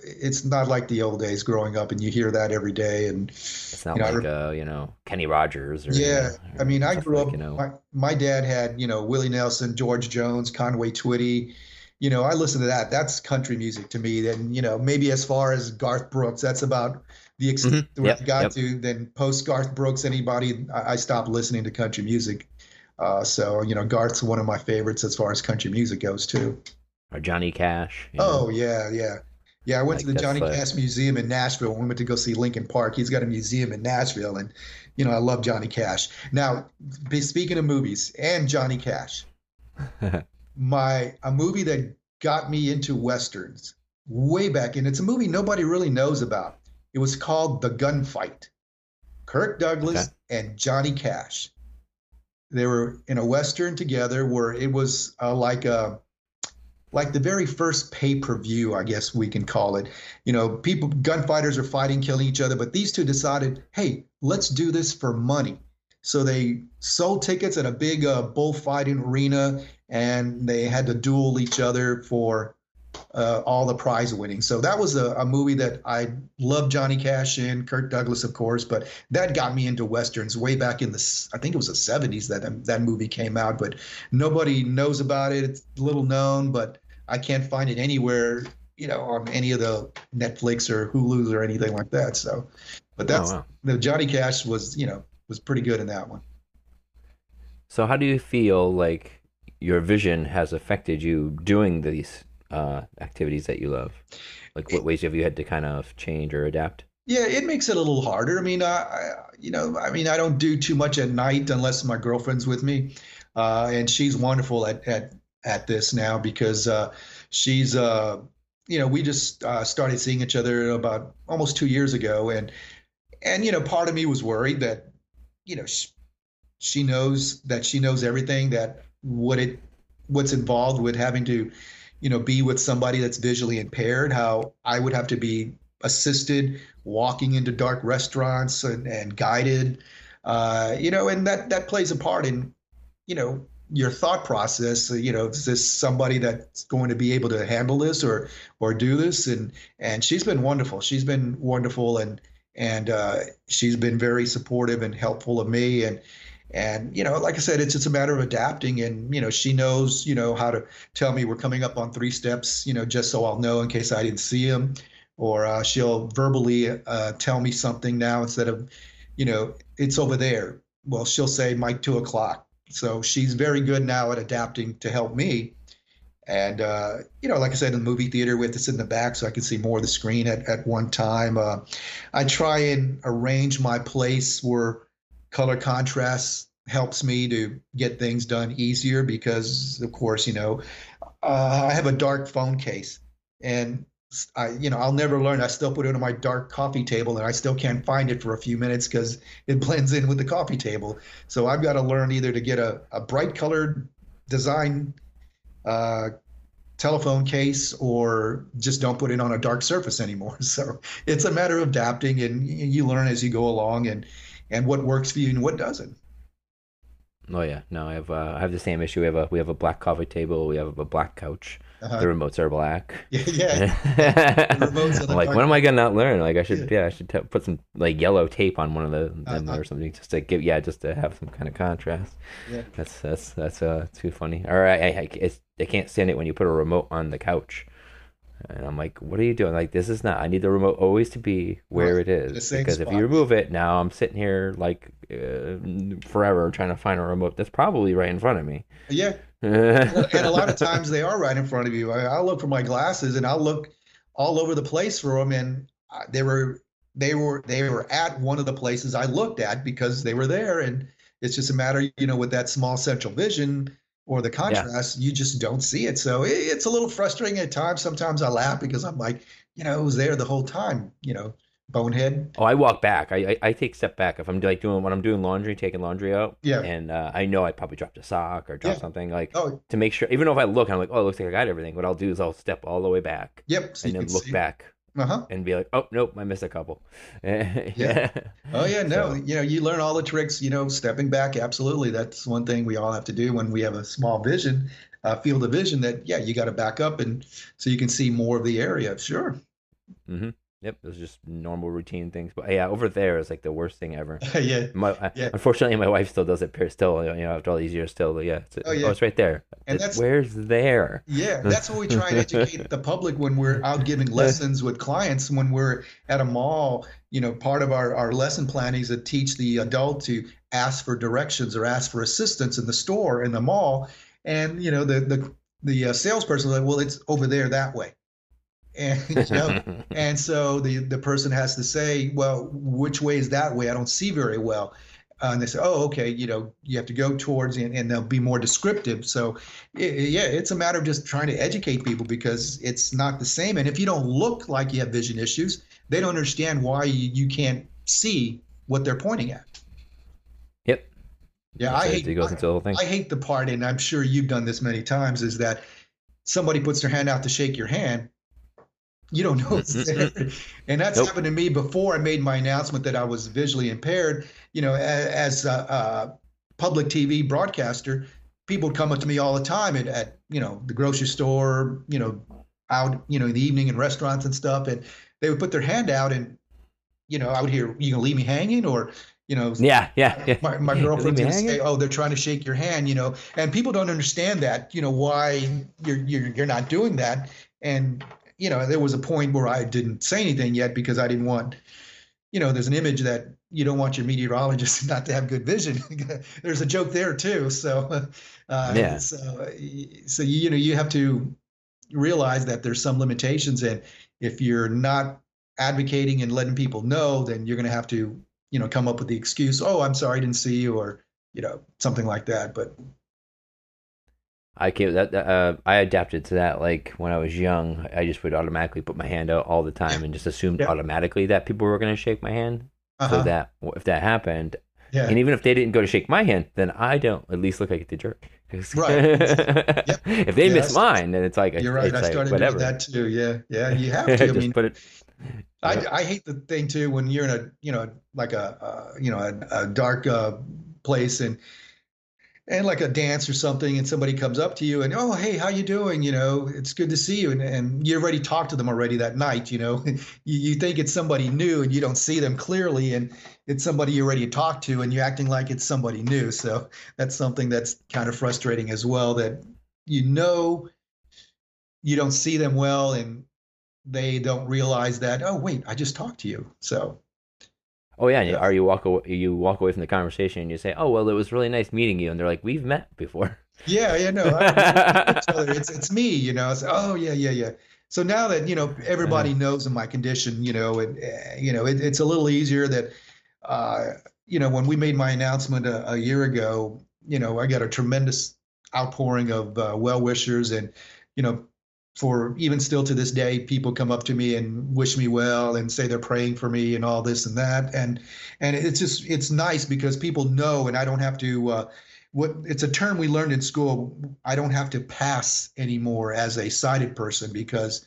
it's not like the old days growing up and you hear that every day. And it's not Kenny Rogers. Or, I mean, I grew up, my dad had, Willie Nelson, George Jones, Conway Twitty. I listened to that. That's country music to me. Then, maybe as far as Garth Brooks, that's about the extent that I got to. Then post Garth Brooks, anybody, I stopped listening to country music. So, you know, Garth's one of my favorites as far as country music goes too. Or Johnny Cash. Oh, yeah. Yeah, I went to the Johnny Cash Museum in Nashville when we went to go see Linkin Park. He's got a museum in Nashville, and, you know, I love Johnny Cash. Now, speaking of movies and Johnny Cash, a movie that got me into Westerns way back, and it's a movie nobody really knows about. It was called The Gunfight. Kirk Douglas and Johnny Cash. They were in a Western together where it was like the very first pay-per-view, I guess we can call it. You know, gunfighters are fighting, killing each other, but these two decided, hey, let's do this for money. So they sold tickets at a big bullfighting arena, and they had to duel each other for all the prize winning. So that was a movie that I loved Johnny Cash in, Kirk Douglas, of course, but that got me into Westerns way back in the, I think it was the 70s that movie came out, but nobody knows about it. It's little known, but I can't find it anywhere, you know, on any of the Netflix or Hulu or anything like that. So, but that's, the Johnny Cash was, you know, was pretty good in that one. So how do you feel like your vision has affected you doing these activities that you love? Like what ways have you had to kind of change or adapt? Yeah, it makes it a little harder. I mean, I don't do too much at night unless my girlfriend's with me. And she's wonderful at this now because she's, you know, we just started seeing each other about almost 2 years ago. And, you know, part of me was worried that, you know, she knows everything that what's involved with having to, you know, be with somebody that's visually impaired, how I would have to be assisted walking into dark restaurants and guided, you know, and that plays a part in, you know, your thought process. You know, is this somebody that's going to be able to handle this or do this? And she's been wonderful. She's been wonderful. And she's been very supportive and helpful of me. And, you know, like I said, it's just a matter of adapting. And, you know, she knows, you know, how to tell me we're coming up on 3 steps, you know, just so I'll know in case I didn't see them. Or she'll verbally tell me something now instead of, you know, it's over there. Well, she'll say, Mike, 2:00. So she's very good now at adapting to help me. And, you know, like I said, in the movie theater, we have to sit in the back so I can see more of the screen at one time. I try and arrange my place where color contrast helps me to get things done easier because, of course, you know, I have a dark phone case and I'll never learn. I still put it on my dark coffee table and I still can't find it for a few minutes because it blends in with the coffee table. So I've got to learn either to get a bright colored design telephone case or just don't put it on a dark surface anymore. So it's a matter of adapting and you learn as you go along and what works for you and what doesn't. Oh yeah, no, I have the same issue. We have a black coffee table. We have a black couch. Uh-huh. The remotes are black. Yeah. The remotes are like, what am I gonna not learn? Like I should put some like yellow tape on one of them or something just to give just to have some kind of contrast. Yeah, that's too funny. All right, I can't stand it when you put a remote on the couch. And I'm like, what are you doing? Like, this is not, I need the remote always to be where it is. Because if you remove it, now I'm sitting here like forever trying to find a remote that's probably right in front of me. Yeah. And a lot of times they are right in front of you. I'll look for my glasses and I'll look all over the place for them. And they were at one of the places I looked at because they were there. And it's just a matter, you know, with that small central vision or the contrast, you just don't see it. So it's a little frustrating at times. Sometimes I laugh because I'm like, you know, it was there the whole time, you know, bonehead. Oh, I walk back. I take a step back. If I'm like doing laundry, taking laundry out. Yeah. And I know I probably dropped a sock or dropped something to make sure, even though if I look, I'm like, oh, it looks like I got everything. What I'll do is I'll step all the way back. Yep. So and then look back. Uh-huh. And be like, oh, nope, I missed a couple. Yeah. Oh, yeah, no. So, you know, you learn all the tricks, you know, stepping back. Absolutely. That's one thing we all have to do when we have a small vision, field of vision that, you got to back up and so you can see more of the area. Sure. Mm-hmm. Yep, it was just normal routine things. But yeah, over there is like the worst thing ever. Yeah. Unfortunately, my wife still does it. Still, you know, after all these years, still, yeah. It's right there. And that's where's there. Yeah, that's what we try to educate the public when we're out giving lessons with clients. When we're at a mall, you know, part of our lesson planning is to teach the adult to ask for directions or ask for assistance in the store, in the mall, and you know the salesperson is like, well, it's over there that way. And, you know, and so the person has to say, well, which way is that way? I don't see very well. And they say, oh, okay, you know, you have to go towards, and they'll be more descriptive. So, yeah, it's a matter of just trying to educate people because it's not the same. And if you don't look like you have vision issues, they don't understand why you can't see what they're pointing at. Yep. Yeah, I hate the part, and I'm sure you've done this many times, is that somebody puts their hand out to shake your hand. You don't know it's there. And that's happened to me before I made my announcement that I was visually impaired. You know, as a public TV broadcaster, people would come up to me all the time at you know, the grocery store, you know, out, you know, in the evening in restaurants and stuff. And they would put their hand out and, you know, I would hear, you gonna leave me hanging? Or, you know, my girlfriend's gonna say, oh, they're trying to shake your hand, you know. And people don't understand that, you know, why you're not doing that. And you know, there was a point where I didn't say anything yet because I didn't want, you know, there's an image that you don't want your meteorologist not to have good vision. There's a joke there too. So, so, you know, you have to realize that there's some limitations, and if you're not advocating and letting people know, then you're going to have to, you know, come up with the excuse, oh, I'm sorry, I didn't see you, or, you know, something like that. But I adapted to that. Like when I was young, I just would automatically put my hand out all the time and just assumed automatically that people were going to shake my hand. So that if that happened, and even if they didn't go to shake my hand, then I don't at least look like the jerk. Right. Yep. If they miss mine, then it's like, you're right. I started doing that too. Yeah. Yeah. You have to. I mean, I hate the thing too when you're in a, you know, like a dark place and like a dance or something, and somebody comes up to you and, oh, hey, how you doing? You know, it's good to see you. And you already talked to them already that night, you know. you think it's somebody new and you don't see them clearly, and it's somebody you already talked to and you're acting like it's somebody new. So that's something that's kind of frustrating as well, that, you know, you don't see them well and they don't realize that, oh, wait, I just talked to you. So. Oh yeah, or you walk away from the conversation and you say, "Oh well, it was really nice meeting you," and they're like, "We've met before." Yeah, no, it's me, you know. I say, oh yeah. So now that you know everybody knows of my condition, you know, and you know, it's a little easier. That you know, when we made my announcement a year ago, you know, I got a tremendous outpouring of well-wishers, and you know, for even still to this day, people come up to me and wish me well and say they're praying for me and all this and that. And it's just, it's nice because people know, and I don't have to, it's a term we learned in school. I don't have to pass anymore as a sighted person, because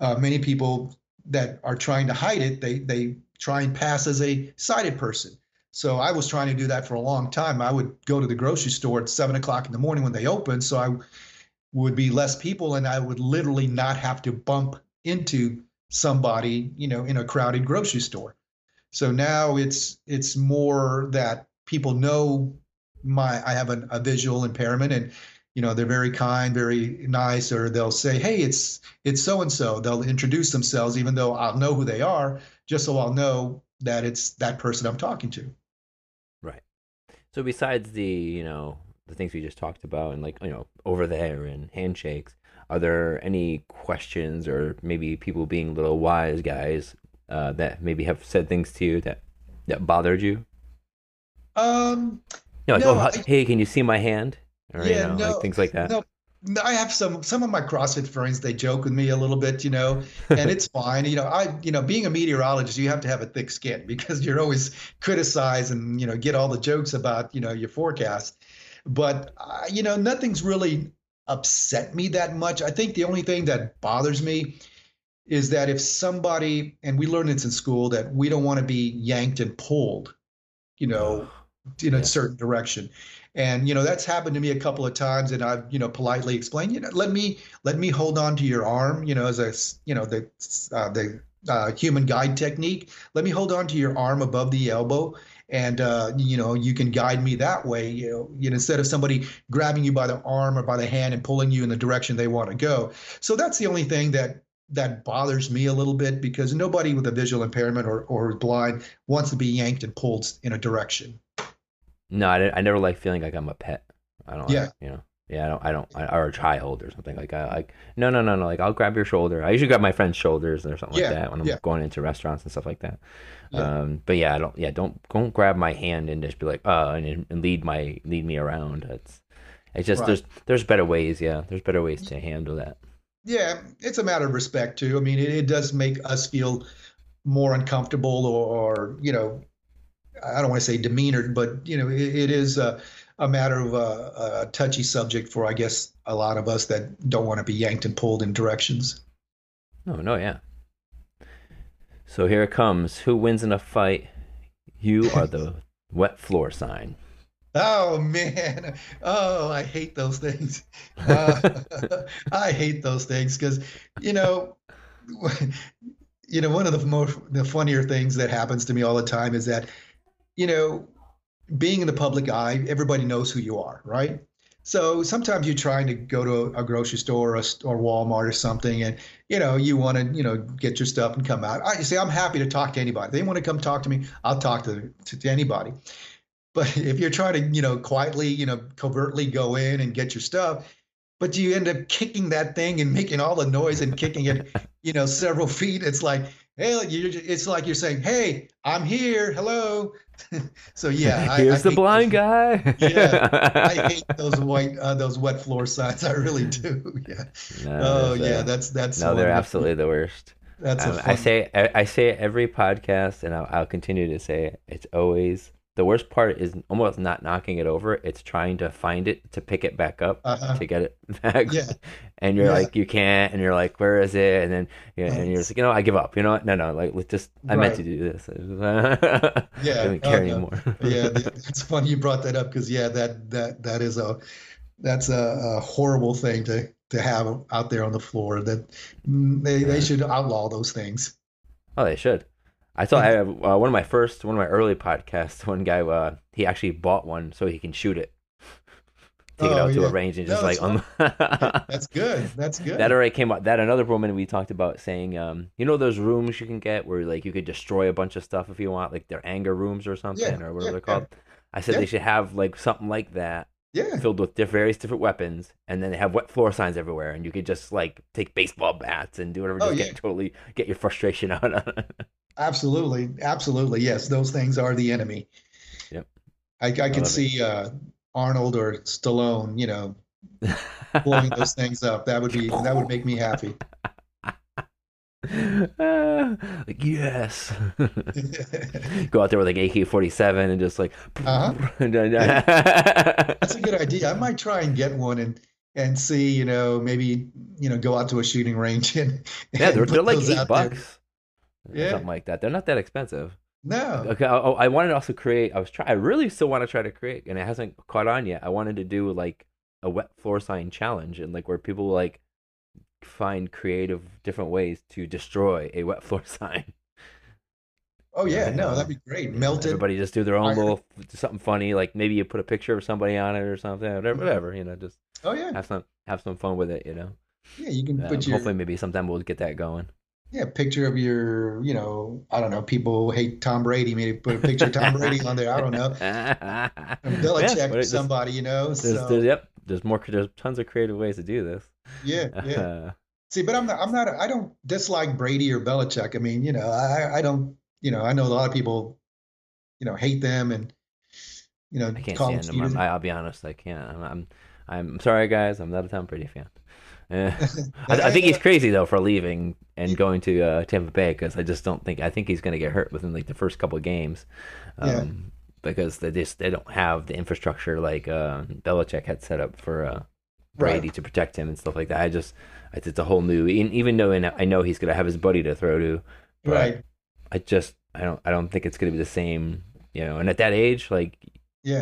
many people that are trying to hide it, they try and pass as a sighted person. So I was trying to do that for a long time. I would go to the grocery store at 7:00 in the morning when they opened. So I would be less people, and I would literally not have to bump into somebody, you know, in a crowded grocery store. So now it's more that people know I have a visual impairment, and you know, they're very kind, very nice, or they'll say, hey, it's so-and-so. They'll introduce themselves, even though I'll know who they are, just so I'll know that it's that person I'm talking to. Right. So besides the, you know, the things we just talked about, and like, you know, over there and handshakes, are there any questions, or maybe people being little wise guys that maybe have said things to you that bothered you? You know, like, no, hey, can you see my hand? Or, yeah, you know, no, like things like that. No, I have some of my CrossFit friends. They joke with me a little bit, you know, and it's fine. You know, being a meteorologist, you have to have a thick skin because you're always criticized and you know get all the jokes about you know your forecast. But, you know, nothing's really upset me that much. I think the only thing that bothers me is that if somebody, and we learned this in school, that we don't want to be yanked and pulled, you know, in a certain direction. And, you know, that's happened to me a couple of times, and I've, you know, politely explained, you know, let me hold on to your arm, you know, as the human guide technique. Let me hold on to your arm above the elbow, and you know, you can guide me that way. You know, instead of somebody grabbing you by the arm or by the hand and pulling you in the direction they want to go. So that's the only thing that bothers me a little bit, because nobody with a visual impairment or blind wants to be yanked and pulled in a direction. No, I never like feeling like I'm a pet. I don't. Yeah. Like, you know. Yeah, I don't, or a child or something like that. Like, no. Like, I'll grab your shoulder. I usually grab my friend's shoulders or something like that when I'm going into restaurants and stuff like that. Yeah. But yeah, don't grab my hand and just be like, and lead me around. It's just, right. There's better ways. Yeah. There's better ways to handle that. Yeah. It's a matter of respect too. I mean, it does make us feel more uncomfortable or, you know, I don't want to say demeanored, but you know, it is, a matter of a touchy subject for, I guess, a lot of us that don't want to be yanked and pulled in directions. No, yeah. So here it comes. Who wins in a fight? You are the wet floor sign. Oh, man. Oh, I hate those things. I hate those things because, you know, one of the funnier things that happens to me all the time is that, you know, being in the public eye, everybody knows who you are, right? So sometimes you're trying to go to a grocery store or Walmart or something, and you know you want to get your stuff and come out. I say I'm happy to talk to anybody. They want to come talk to me, I'll talk to anybody. But if you're trying to quietly covertly go in and get your stuff, but you end up kicking that thing and making all the noise and kicking it several feet, it's like, hey, it's like you're saying, hey, I'm here, hello. So yeah, here's the blind guy. Yeah, I hate those wet floor signs. I really do. Yeah. That's. No, they're absolutely the worst. That's I say it every podcast, and I'll continue to say it. It's always the worst part is almost not knocking it over. It's trying to find it to pick it back up to get it back. Yeah. And you're like, you can't, and you're like, where is it? And then and you're just like, I give up. You know what? No, like let's just I meant to do this. I don't care anymore. Yeah, it's funny you brought that up because that is a horrible thing to have out there on the floor. That they should outlaw those things. Oh, they should. I saw one of my early podcasts, one guy, he actually bought one so he can shoot it, take it out to a range and just that's good. That's good. That already came up. That another woman we talked about saying, those rooms you can get where like you could destroy a bunch of stuff if you want, like they're anger rooms or something or whatever they're called. I said they should have like something like that. Yeah. Filled with various different weapons, and then they have wet floor signs everywhere, and you could just like take baseball bats and do whatever, get your frustration out on it. Absolutely, yes. Those things are the enemy. Yep. I can see Arnold or Stallone, blowing those things up. That would make me happy. Like, yes. Go out there with like AK-47 and just like That's a good idea. I might try and get one and see, maybe go out to a shooting range and they're like $8 something like that. They're not that expensive. No. Okay. I wanted to also create. I really still want to try to create, and it hasn't caught on yet. I wanted to do like a wet floor sign challenge, and like where people like find creative different ways to destroy a wet floor sign. Oh yeah, no, that'd be great. Melted. Everybody just do their own little something funny, like maybe you put a picture of somebody on it or something, whatever. Just have some fun with it. Yeah, you can put your. Hopefully, maybe sometime we'll get that going. Yeah, picture of your, I don't know, people hate Tom Brady. Maybe put a picture of Tom Brady on there. I don't know. Belichick or somebody, There's more. There's tons of creative ways to do this. Yeah. See, but I don't dislike Brady or Belichick. I mean, I don't. I know a lot of people, hate them, and I can't stand them. I'll be honest, I can't. I'm sorry, guys. I'm not a Tom Brady fan. I think he's crazy though for leaving and going to Tampa Bay, because I think he's going to get hurt within like the first couple of games, because they don't have the infrastructure like Belichick had set up for Brady to protect him and stuff like that. It's a whole new, even though I know he's going to have his buddy to throw to, but I don't think it's going to be the same, and at that age, like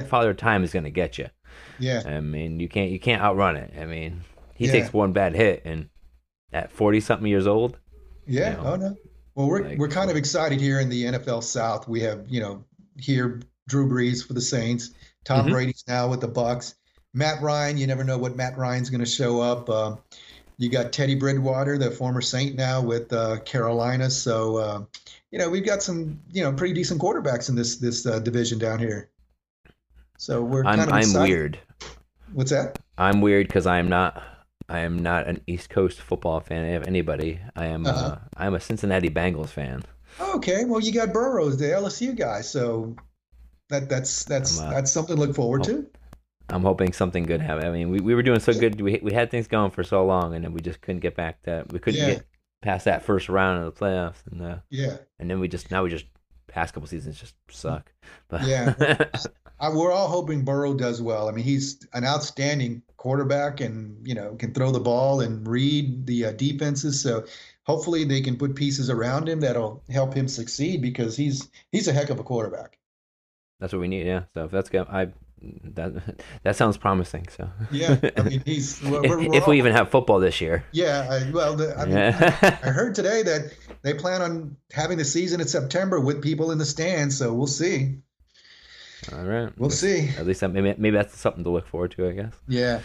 Father Time is going to get you. Yeah, I mean you can't outrun it. I mean. He takes one bad hit, and at 40-something years old, Well, we're kind of excited here in the NFL South. We have, here Drew Brees for the Saints, Tom Brady's now with the Bucks, Matt Ryan. You never know what Matt Ryan's going to show up. You got Teddy Bridgewater, the former Saint, now with Carolina. So, we've got some, pretty decent quarterbacks in this division down here. So I'm excited. Weird. What's that? I'm weird because I am not an East Coast football fan of anybody. I'm a Cincinnati Bengals fan. Okay, well, you got Burrows, the LSU guy, so that's something to look forward to. I'm hoping something good happens. I mean, we were doing so good. We had things going for so long, and then we just couldn't get back to that. We couldn't get past that first round of the playoffs, and and then we just past couple seasons just suck. But we're all hoping Burrow does well. I mean, he's an outstanding quarterback and, can throw the ball and read the defenses. So hopefully they can put pieces around him that'll help him succeed, because he's a heck of a quarterback. That's what we need. Yeah. So if that's good, that sounds promising. So yeah, I mean, we even have football this year. Yeah. I heard today that they plan on having the season in September with people in the stands. So we'll see. All right. We'll see. At least maybe that's something to look forward to, I guess. Yeah.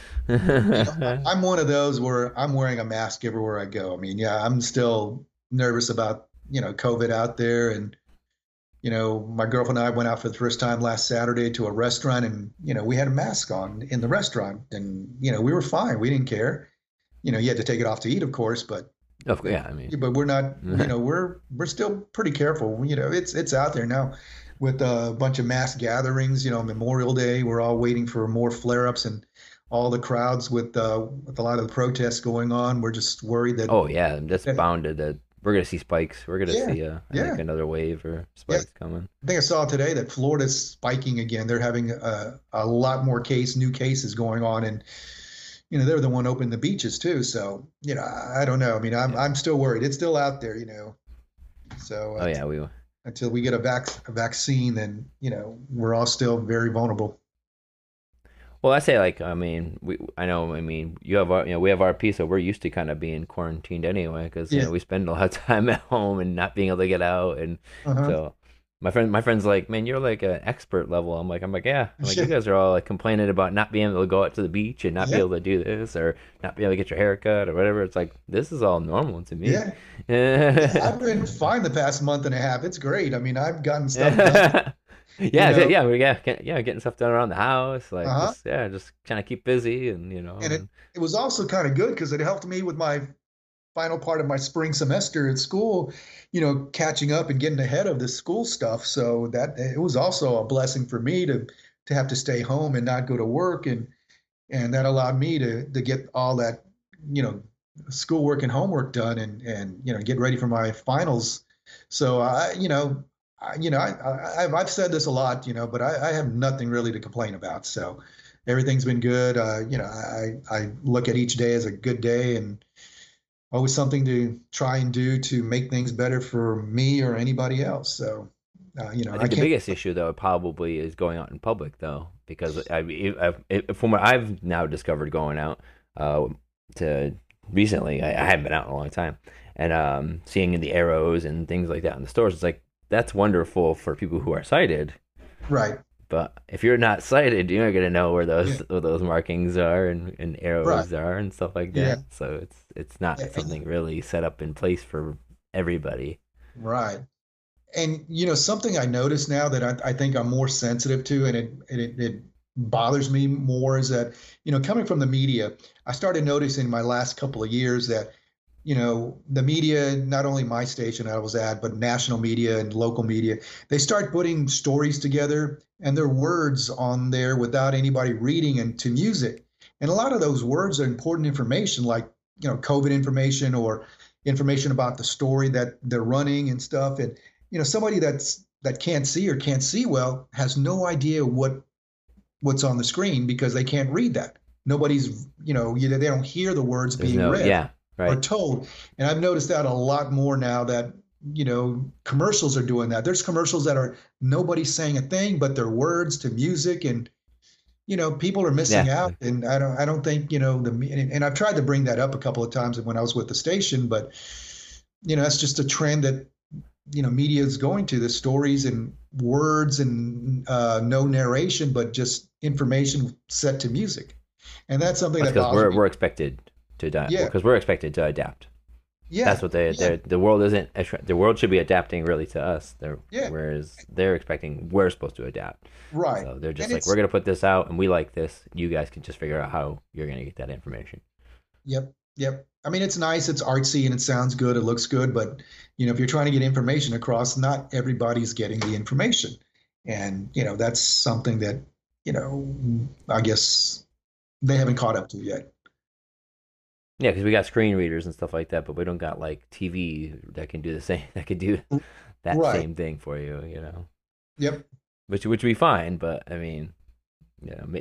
I'm one of those where I'm wearing a mask everywhere I go. I mean, I'm still nervous about, COVID out there. And, my girlfriend and I went out for the first time last Saturday to a restaurant, and, we had a mask on in the restaurant, and, we were fine. We didn't care. You had to take it off to eat, of course, but. Yeah, I mean. But we're not, we're still pretty careful. It's out there now. With a bunch of mass gatherings, Memorial Day, we're all waiting for more flare-ups, and all the crowds with a lot of the protests going on. We're just worried that. Oh yeah, that's bounded that we're going to see spikes. We're going to see I think another wave or spikes coming. I think I saw today that Florida's spiking again. They're having a lot more new cases going on, and they're the one opening the beaches too. So I don't know. I mean, I'm still worried. It's still out there, So. Oh yeah, we. Until we get a vaccine, then, we're all still very vulnerable. Well, I say, you have our, we have our piece, so we're used to kind of being quarantined anyway, because, we spend a lot of time at home and not being able to get out. And so my friend's like, man, you're like an expert level. I'm like, yeah. I'm like, you guys are all like complaining about not being able to go out to the beach and not be able to do this, or not being able to get your haircut or whatever. It's like, this is all normal to me. Yeah. I've been fine the past month and a half. It's great. I mean, I've gotten stuff done. Getting stuff done around the house, like just kind of keep busy, and it was also kind of good because it helped me with my final part of my spring semester at school, catching up and getting ahead of the school stuff. So that it was also a blessing for me to have to stay home and not go to work, and that allowed me to get all that schoolwork and homework done, and get ready for my finals. So I've said this a lot, but I have nothing really to complain about. So everything's been good. I look at each day as a good day, and always something to try and do to make things better for me or anybody else. So, I think the biggest issue though probably is going out in public though, because from what I've now discovered going out to recently, I haven't been out in a long time, and seeing in the arrows and things like that in the stores, it's like, that's wonderful for people who are sighted, right? But if you're not sighted, you're not going to know where those markings are and arrows are and stuff like that. Yeah. So it's not something really set up in place for everybody, right? And something I notice now that I think I'm more sensitive to, and it bothers me more, is that coming from the media, I started noticing my last couple of years that. The media, not only my station I was at, but national media and local media, they start putting stories together and their words on there without anybody reading and to music. And a lot of those words are important information, like, COVID information or information about the story that they're running and stuff. And, somebody that can't see or can't see well has no idea what's on the screen because they can't read that. Nobody's, they don't hear the words read. Yeah. Right. Or told. And I've noticed that a lot more now that, commercials are doing that. There's commercials that are nobody saying a thing, but their words to music, and, people are missing out. And I don't think, and I've tried to bring that up a couple of times when I was with the station, but, that's just a trend that media is going to, the stories and words and no narration, but just information set to music. And that's something that's because we're expected to adapt. Yeah. Because we're expected to adapt. Yeah. That's what the world isn't. The world should be adapting really to us. Whereas they're expecting we're supposed to adapt. Right. So they're just we're going to put this out and we like this. You guys can just figure out how you're going to get that information. Yep. Yep. I mean, it's nice. It's artsy and it sounds good. It looks good. But, if you're trying to get information across, not everybody's getting the information. And, that's something that, I guess they haven't caught up to yet. Yeah, because we got screen readers and stuff like that, but we don't got like TV that can do the same. That could do that same thing for you, Yep. Which we find, but I mean,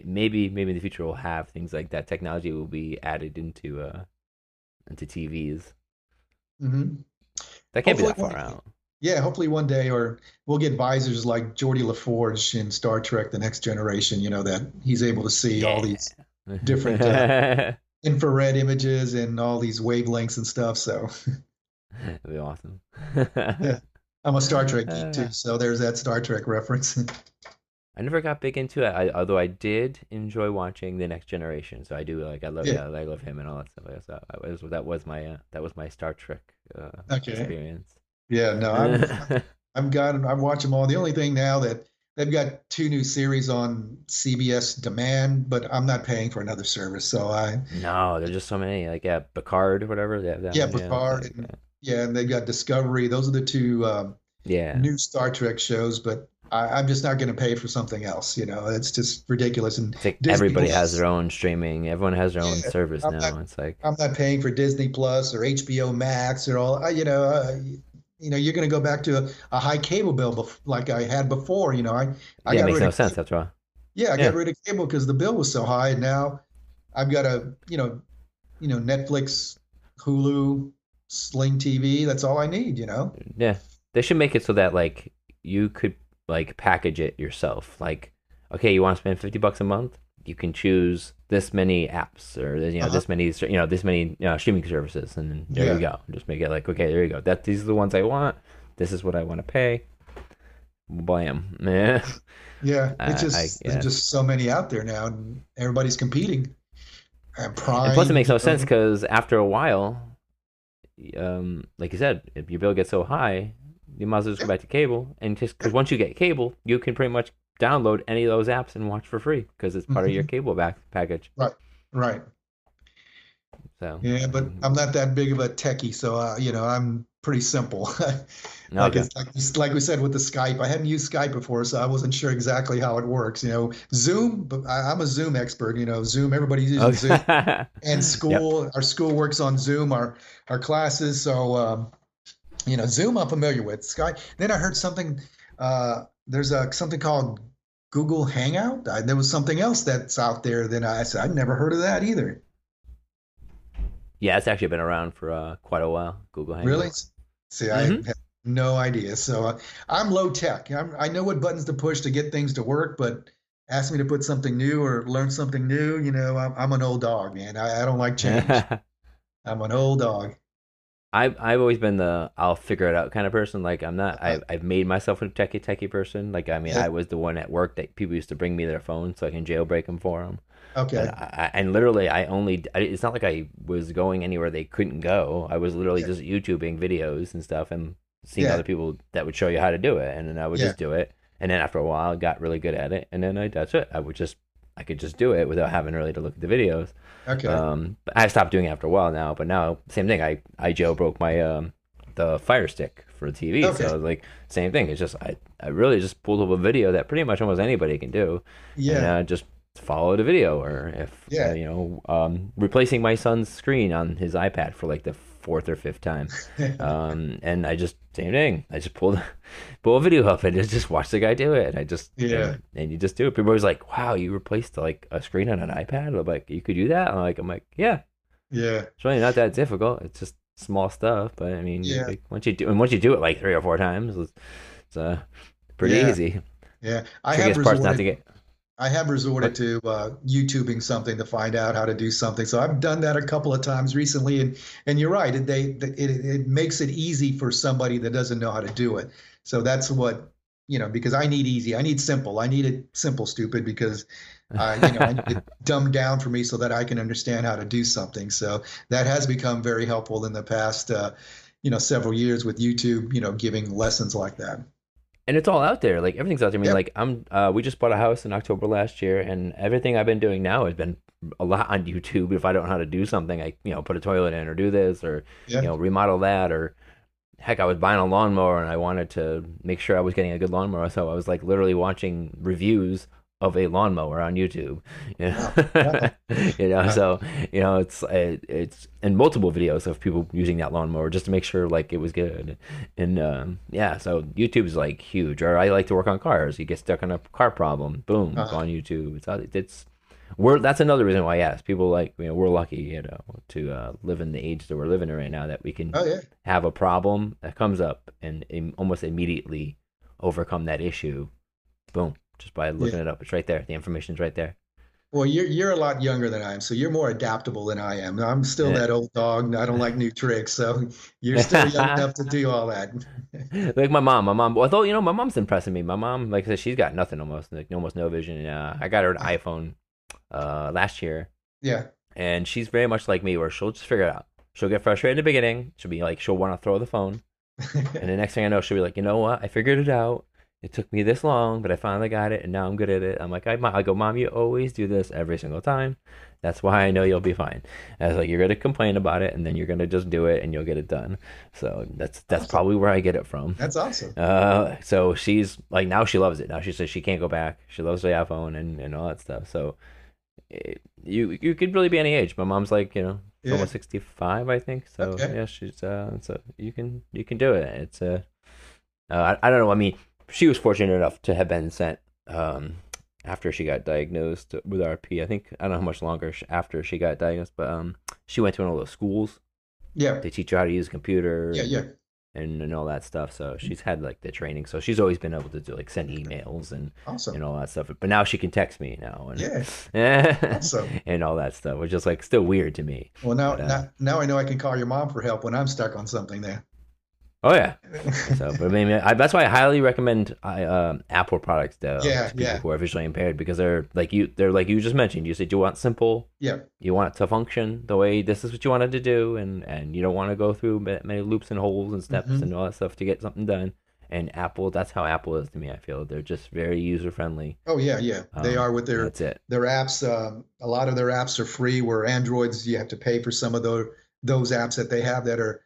maybe in the future we'll have things like that. Technology will be added into TVs. Mm-hmm. That can't be that far out. Yeah, hopefully one day, or we'll get visors like Geordie LaForge in Star Trek: The Next Generation. That he's able to see all these different. Infrared images and all these wavelengths and stuff. So that'd be awesome. Yeah. I'm a Star Trek geek too, so there's that Star Trek reference. I never got big into it, although I did enjoy watching The Next Generation. So I do I love I love him and all that stuff. So that was my Star Trek experience. Yeah, no, I've watched them all. The only thing now that they've got 2 new series on CBS Demand, but I'm not paying for another service, so there's just so many, Picard or whatever. Picard. And they've got Discovery. Those are the 2 new Star Trek shows, but I'm just not going to pay for something else. It's just ridiculous. And everybody has their own streaming. Everyone has their own service now. I'm not paying for Disney Plus or HBO Max or all, you're going to go back to a high cable bill like I had before. I got rid of cable. It makes no sense after all. Yeah, I got rid of cable because the bill was so high. And now I've got a, Netflix, Hulu, Sling TV. That's all I need, Yeah. They should make it so that, you could, package it yourself. Okay, you want to spend $50 a month? You can choose this many apps or this many streaming services, and there you go. Just make it okay, there you go. These are the ones I want. This is what I want to pay. Blam. Yeah, there's just so many out there now, and everybody's competing. And plus, it makes no sense because after a while, like you said, if your bill gets so high, you might as well just go back to cable, and just because once you get cable, you can pretty much download any of those apps and watch for free because it's part of your cable package. Right. So yeah, but I'm not that big of a techie, so I'm pretty simple. Like we said with the Skype, I hadn't used Skype before, so I wasn't sure exactly how it works. Zoom, but I'm a Zoom expert. Zoom, everybody's using Zoom, and school. Yep. Our school works on Zoom. Our classes, so Zoom I'm familiar with. Skype. Then I heard something. There's something called Google Hangout. There was something else that's out there that I said I've never heard of that either. Yeah, it's actually been around for quite a while. Google Hangout. Really? See, I have no idea. So I'm low tech. I know what buttons to push to get things to work, but ask me to put something new or learn something new. I'm an old dog, man. I don't like change. I'm an old dog. I've always been the I'll figure it out kind of person. I'm not. I've made myself a techie person. I was the one at work that people used to bring me their phones so I can jailbreak them for them. Okay. And literally, it's not like I was going anywhere they couldn't go. I was literally just YouTubing videos and stuff and seeing other people that would show you how to do it, and then I would just do it. And then after a while, I got really good at it, and then that's it. I could just do it without having really to look at the videos. Okay. But I stopped doing it after a while now. But now, same thing. I jailbroke my the Fire Stick for the TV. Okay. So same thing. It's just I really just pulled up a video that pretty much almost anybody can do. Yeah. And just follow the video, or if replacing my son's screen on his iPad for the 4th or 5th time. And I just same thing. I just pull a video up and just watch the guy do it. And I just and you just do it. People are always like, "Wow, you replaced a screen on an iPad?" I'm like, "You could do that?" I'm like, "Yeah, yeah." It's really not that difficult. It's just small stuff. But I mean, once you do it 3 or 4 times, it's pretty easy. Yeah, I have resorted. I have resorted to YouTubing something to find out how to do something. So I've done that a couple of times recently. And you're right. It makes it easy for somebody that doesn't know how to do it. So that's what, you know, because I need easy. I need simple. I need it simple, stupid, because I need it dumbed down for me so that I can understand how to do something. So that has become very helpful in the past, several years with YouTube, giving lessons like that. And it's all out there. Like, everything's out there. I mean, yep. We just bought a house in October last year, and everything I've been doing now has been a lot on YouTube. If I don't know how to do something, I, put a toilet in or do this or, remodel that, or heck, I was buying a lawnmower and I wanted to make sure I was getting a good lawnmower. So I was like literally watching reviews of a lawnmower on YouTube, it's in multiple videos of people using that lawnmower just to make sure like it was good. And so YouTube is like huge. Or I like to work on cars. You get stuck on a car problem, boom, go on YouTube. That's another reason why, yes, people like, we're lucky, to live in the age that we're living in right now, that we can have a problem that comes up and almost immediately overcome that issue, boom. Just by looking it up. It's right there. The information's right there. Well, you're a lot younger than I am, so you're more adaptable than I am. I'm still that old dog. I don't like new tricks, so you're still young enough to do all that. Like my mom. Although, my mom's impressing me. My mom, like I said, she's got nothing almost, like almost no vision. I got her an iPhone last year. Yeah. And she's very much like me, where she'll just figure it out. She'll get frustrated in the beginning. She'll be like, she'll want to throw the phone. And the next thing I know, she'll be like, you know what? I figured it out. It took me this long, but I finally got it, and now I'm good at it. I'm like, I go, Mom, you always do this every single time. That's why I know you'll be fine. And I was like, you're gonna complain about it, and then you're gonna just do it, and you'll get it done. So that's awesome. Probably where I get it from. That's awesome. So she's like, now she loves it. Now she says she can't go back. She loves the iPhone and all that stuff. So you could really be any age. My mom's like, almost 65, I think. So she's so you can do it. It's I don't know. I mean, she was fortunate enough to have been sent after she got diagnosed with RP. I think, I don't know how much longer after she got diagnosed, but she went to one of those schools. Yeah. They teach her how to use a computer. Yeah. And all that stuff. So she's had like the training. So she's always been able to do, like, send emails and and all that stuff. But now she can text me now. And, and all that stuff, which is like still weird to me. Well, now I know I can call your mom for help when I'm stuck on something there. Oh yeah, so but I mean, that's why I highly recommend Apple products though to people who are visually impaired, because they're like you just mentioned. You said you want simple, you want it to function the way this is what you wanted to do, and you don't want to go through many loops and holes and steps and all that stuff to get something done. And Apple, that's how Apple is to me. I feel they're just very user friendly. Oh yeah, they are with their apps. A lot of their apps are free. Where Androids, you have to pay for some of those apps that they have that are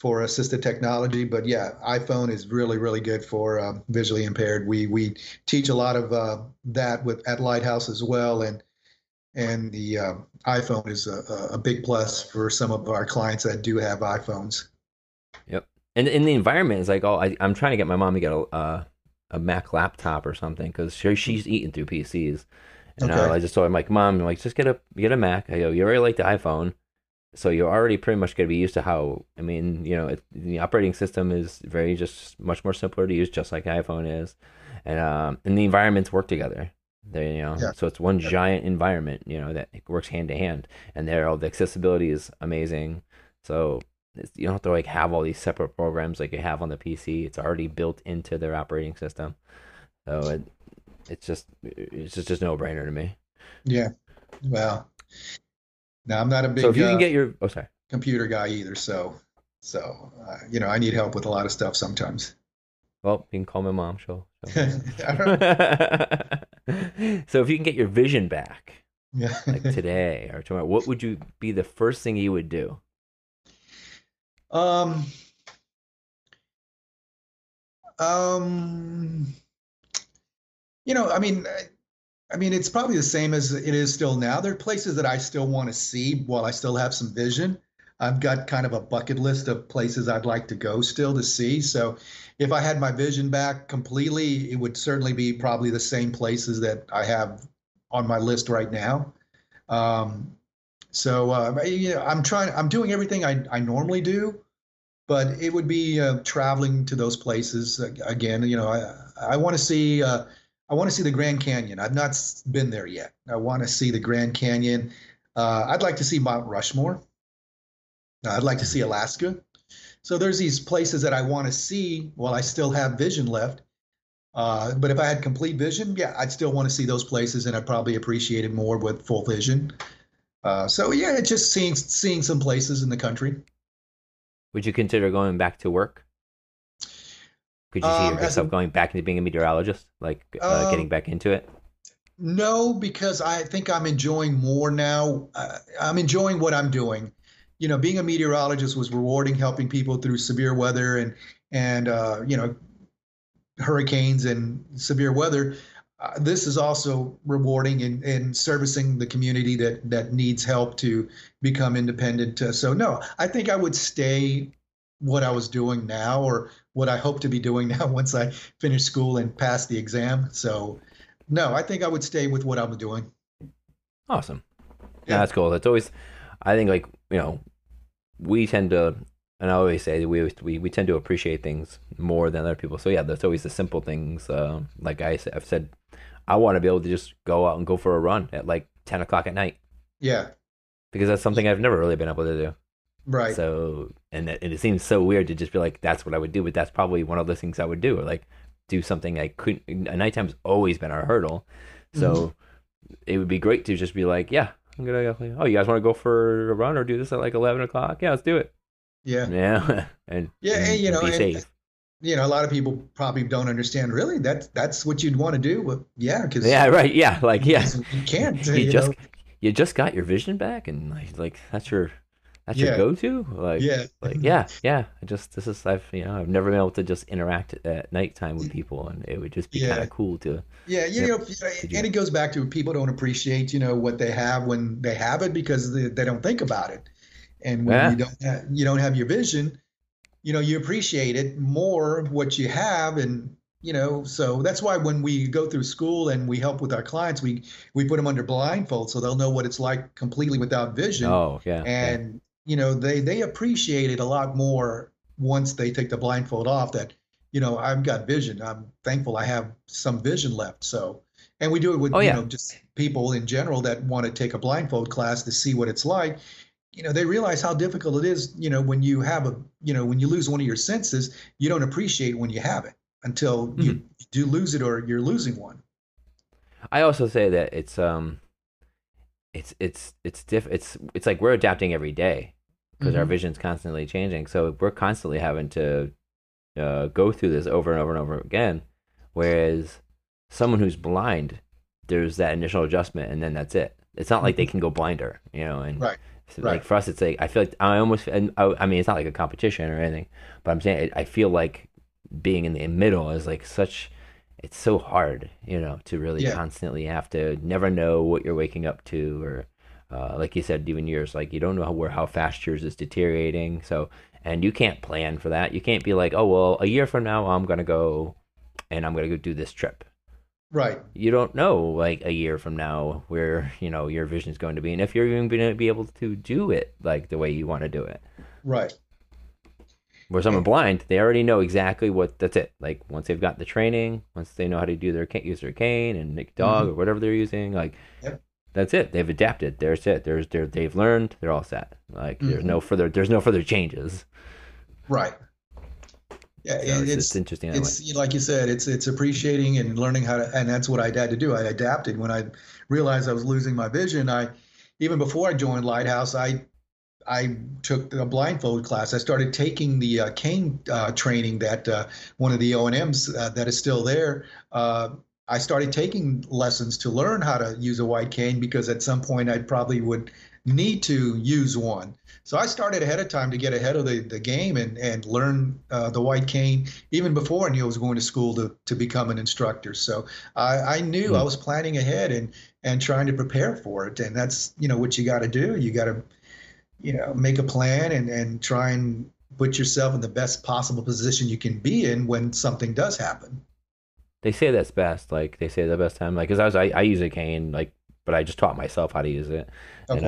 for assistive technology. But yeah, iPhone is really, really good for visually impaired. We teach a lot of that at Lighthouse as well, and the iPhone is a big plus for some of our clients that do have iPhones. Yep, and the environment is like, I'm trying to get my mom to get a Mac laptop or something, because she's eating through PCs, and I just told her, I'm like, Mom, I'm like, just get a Mac. I go, you already like the iPhone. So you're already pretty much going to be used to how, I mean, the operating system is very just much more simpler to use, just like an iPhone is, and the environments work together. They, so it's one giant environment, that works hand to hand, and the accessibility is amazing. So you don't have to like have all these separate programs like you have on the PC. It's already built into their operating system, so it's just no brainer to me. Yeah. Wow. Now, I'm not a big computer guy either, so I need help with a lot of stuff sometimes. Well, you can call my mom. She'll So if you can get your vision back, like today or tomorrow, what would you be the first thing you would do? I mean, it's probably the same as it is still now. There are places that I still want to see while I still have some vision. I've got kind of a bucket list of places I'd like to go still to see. So if I had my vision back completely, it would certainly be probably the same places that I have on my list right now. I'm doing everything I normally do, but it would be traveling to those places again. I want to see I want to see the Grand Canyon. I've not been there yet. I want to see the Grand Canyon. I'd like to see Mount Rushmore. I'd like to see Alaska. So there's these places that I want to see while I still have vision left. But if I had complete vision, yeah, I'd still want to see those places, and I'd probably appreciate it more with full vision. So yeah, it's just seeing some places in the country. Would you consider going back to work? Could you see yourself going back into being a meteorologist, like getting back into it? No, because I think I'm enjoying more now. I'm enjoying what I'm doing. You know, being a meteorologist was rewarding, helping people through severe weather and you know, hurricanes and severe weather. This is also rewarding in servicing the community that needs help to become independent. So no, I think I would stay what I was doing now, or what I hope to be doing now once I finish school and pass the exam. So no, I think I would stay with what I'm doing. Awesome. Yeah, that's cool. That's always, I think, like, you know, we tend to, and I always say that we tend to appreciate things more than other people. So yeah, that's always the simple things. Like I've said, I want to be able to just go out and go for a run at like 10 o'clock at night. Yeah. Because that's something I've never really been able to do. Right. So, and it seems so weird to just be like, that's what I would do, but that's probably one of the things I would do, or like do something I couldn't. Nighttime's always been our hurdle. So It would be great to just be like, yeah, I'm going to go, oh, you guys want to go for a run or do this at like 11 o'clock? Yeah, let's do it. Yeah. Yeah. And you know, be safe. You know, a lot of people probably don't understand really that's what you'd want to do. Well, yeah. Cause yeah. Right. Yeah. Like, yeah, you can't, you just got your vision back, and like that's your go-to. Like, yeah. I just, this is, I've never been able to just interact at nighttime with people, and it would just be kind of cool to. Yeah. You know, it goes back to people don't appreciate, you know, what they have when they have it, because they don't think about it. And when you don't have your vision, you know, you appreciate it more what you have. And, you know, so that's why when we go through school and we help with our clients, we put them under blindfold so they'll know what it's like completely without vision. Oh, yeah. And, you know, they appreciate it a lot more once they take the blindfold off, that, you know, I've got vision. I'm thankful I have some vision left. So, and we do it with, you know, just people in general that want to take a blindfold class to see what it's like. You know, they realize how difficult it is, you know, when you have when you lose one of your senses, you don't appreciate when you have it until you do lose it, or you're losing one. I also say that it's like we're adapting every day, because our vision's constantly changing. So we're constantly having to go through this over and over and over again. Whereas someone who's blind, there's that initial adjustment, and then that's it. It's not like they can go blinder, you know, and right. So right. Like for us, it's like, I feel like it's not like a competition or anything, but I'm saying I feel like being in the middle is like it's so hard, you know, to really constantly have to never know what you're waking up to, or like you said, even yours, like you don't know how fast yours is deteriorating. So, and you can't plan for that. You can't be like, oh, well, a year from now, I'm going to go do this trip. Right. You don't know, like, a year from now where, you know, your vision is going to be, and if you're even going to be able to do it, like, the way you want to do it. Right. Where someone blind, they already know exactly that's it. Like, once they've got the training, once they know how to use their cane and Nick Dog or whatever they're using, like, that's it. They've adapted. There's it. They've learned. They're all set. Like, there's no further changes. Right. Yeah, so it's interesting. It's like you said, it's appreciating and learning how to, and that's what I had to do. I adapted when I realized I was losing my vision. Even before I joined Lighthouse, I took a blindfold class. I started taking the cane training that one of the O&Ms that is still there. I started taking lessons to learn how to use a white cane, because at some point I probably would need to use one. So I started ahead of time to get ahead of the game and learn the white cane even before I knew I was going to school to become an instructor. So I knew I was planning ahead and trying to prepare for it. And that's, you know, what you got to do. You got to, you know, make a plan and try and put yourself in the best possible position you can be in when something does happen. They say that's best. Like, they say the best time, like, because I use a cane, like, but I just taught myself how to use it. Okay.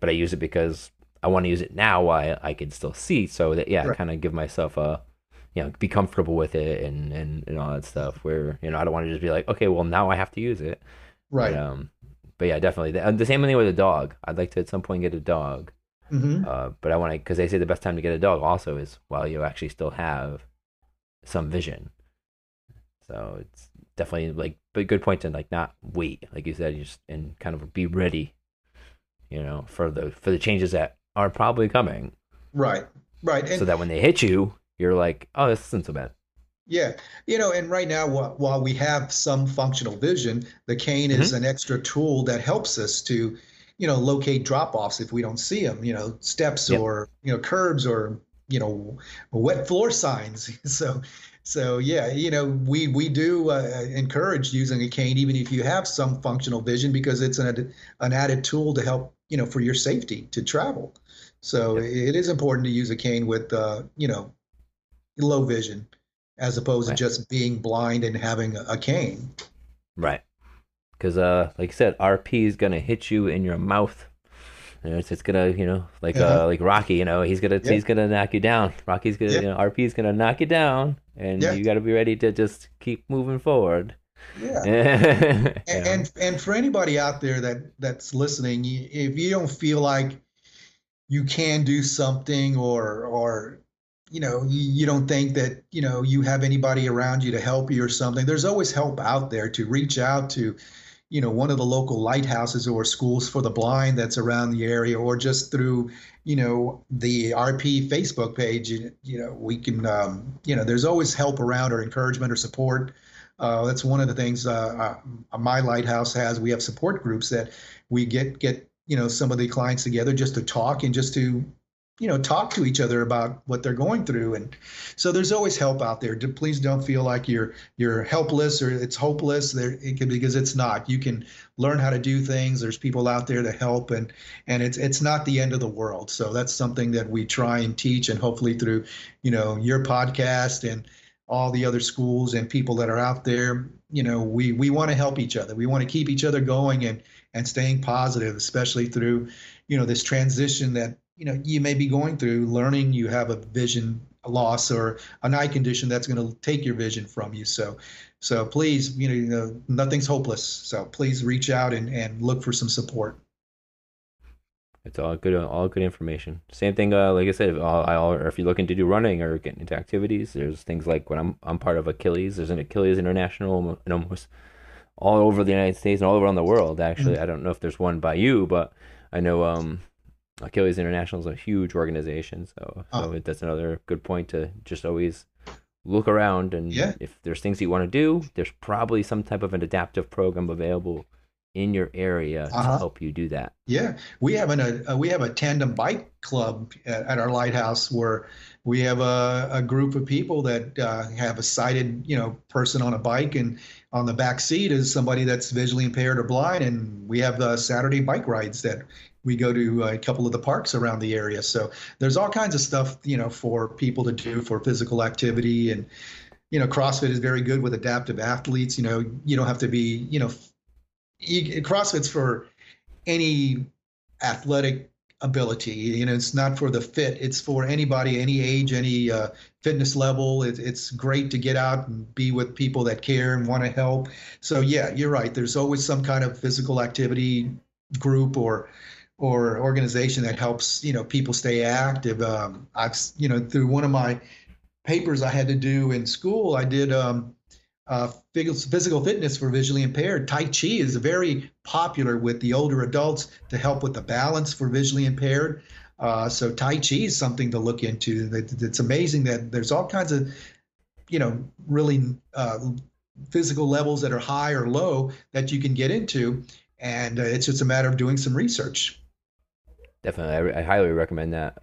But I use it because I want to use it now while I can still see, so that I kind of give myself a you know, be comfortable with it and all that stuff, where, you know, I don't want to just be like, okay, well, now I have to use it. Right. But yeah, definitely. The same thing with a dog. I'd like to at some point get a dog. Mm-hmm. But I want to, because they say the best time to get a dog also is while you actually still have some vision. So it's definitely like, but good point to like not wait, like you said, you just, and kind of be ready, you know, for the changes that are probably coming. Right. Right. And so that when they hit you, you're like, oh, this isn't so bad. Yeah. You know, and right now, while we have some functional vision, the cane is an extra tool that helps us to, you know, locate drop-offs if we don't see them, you know, steps or, you know, curbs or, you know, wet floor signs. So yeah, you know, we do encourage using a cane, even if you have some functional vision, because it's an added tool to help, you know, for your safety to travel. So it is important to use a cane with, you know, low vision, as opposed to just being blind and having a cane. Right. Because, like I said, RP is going to hit you in your mouth. And it's going to, you know, like Rocky, you know, he's going to knock you down. Rocky's going to, you know, RP is going to knock you down. And you got to be ready to just keep moving forward. Yeah. and for anybody out there that's listening, if you don't feel like you can do something or you know, you don't think that, you know, you have anybody around you to help you or something, there's always help out there. To reach out to, you know, one of the local lighthouses or schools for the blind that's around the area, or just through, you know, the RP Facebook page. You know, we can, you know, there's always help around, or encouragement or support. That's one of the things my lighthouse has. We have support groups that we get, you know, some of the clients together just to talk and just to, you know, talk to each other about what they're going through. And so there's always help out there. Please don't feel like you're helpless or it's hopeless there. It can, because it's not. You can learn how to do things. There's people out there to help, and it's not the end of the world. So that's something that we try and teach, and hopefully through, you know, your podcast and all the other schools and people that are out there, you know, we want to help each other. We want to keep each other going and staying positive, especially through, you know, this transition that, you know, you may be going through, learning you have a vision loss or an eye condition that's going to take your vision from you. So please, you know, nothing's hopeless. So please reach out and look for some support. It's all good information. Same thing, like I said, if you're looking to do running or getting into activities, there's things like when I'm part of Achilles. There's an Achilles International, and almost all over the United States and all around the world. Actually, I don't know if there's one by you, but I know Achilles International is a huge organization, so that's another good point to just always look around. And if there's things you want to do, there's probably some type of an adaptive program available in your area to help you do that. Yeah, we have a tandem bike club at our lighthouse, where we have a group of people that have a sighted, you know, person on a bike, and on the back seat is somebody that's visually impaired or blind, and we have Saturday bike rides that we go to a couple of the parks around the area. So there's all kinds of stuff, you know, for people to do for physical activity. And, you know, CrossFit is very good with adaptive athletes. You know, you don't have to be, you know, CrossFit's for any athletic ability. You know, it's not for the fit. It's for anybody, any age, any fitness level. It's great to get out and be with people that care and want to help. So yeah, you're right. There's always some kind of physical activity group or organization that helps, you know, people stay active. I've, you know, through one of my papers I had to do in school, I did physical fitness for visually impaired. Tai Chi is very popular with the older adults to help with the balance for visually impaired. So Tai Chi is something to look into. It's amazing that there's all kinds of, you know, really physical levels that are high or low that you can get into. And it's just a matter of doing some research. Definitely, I highly recommend that.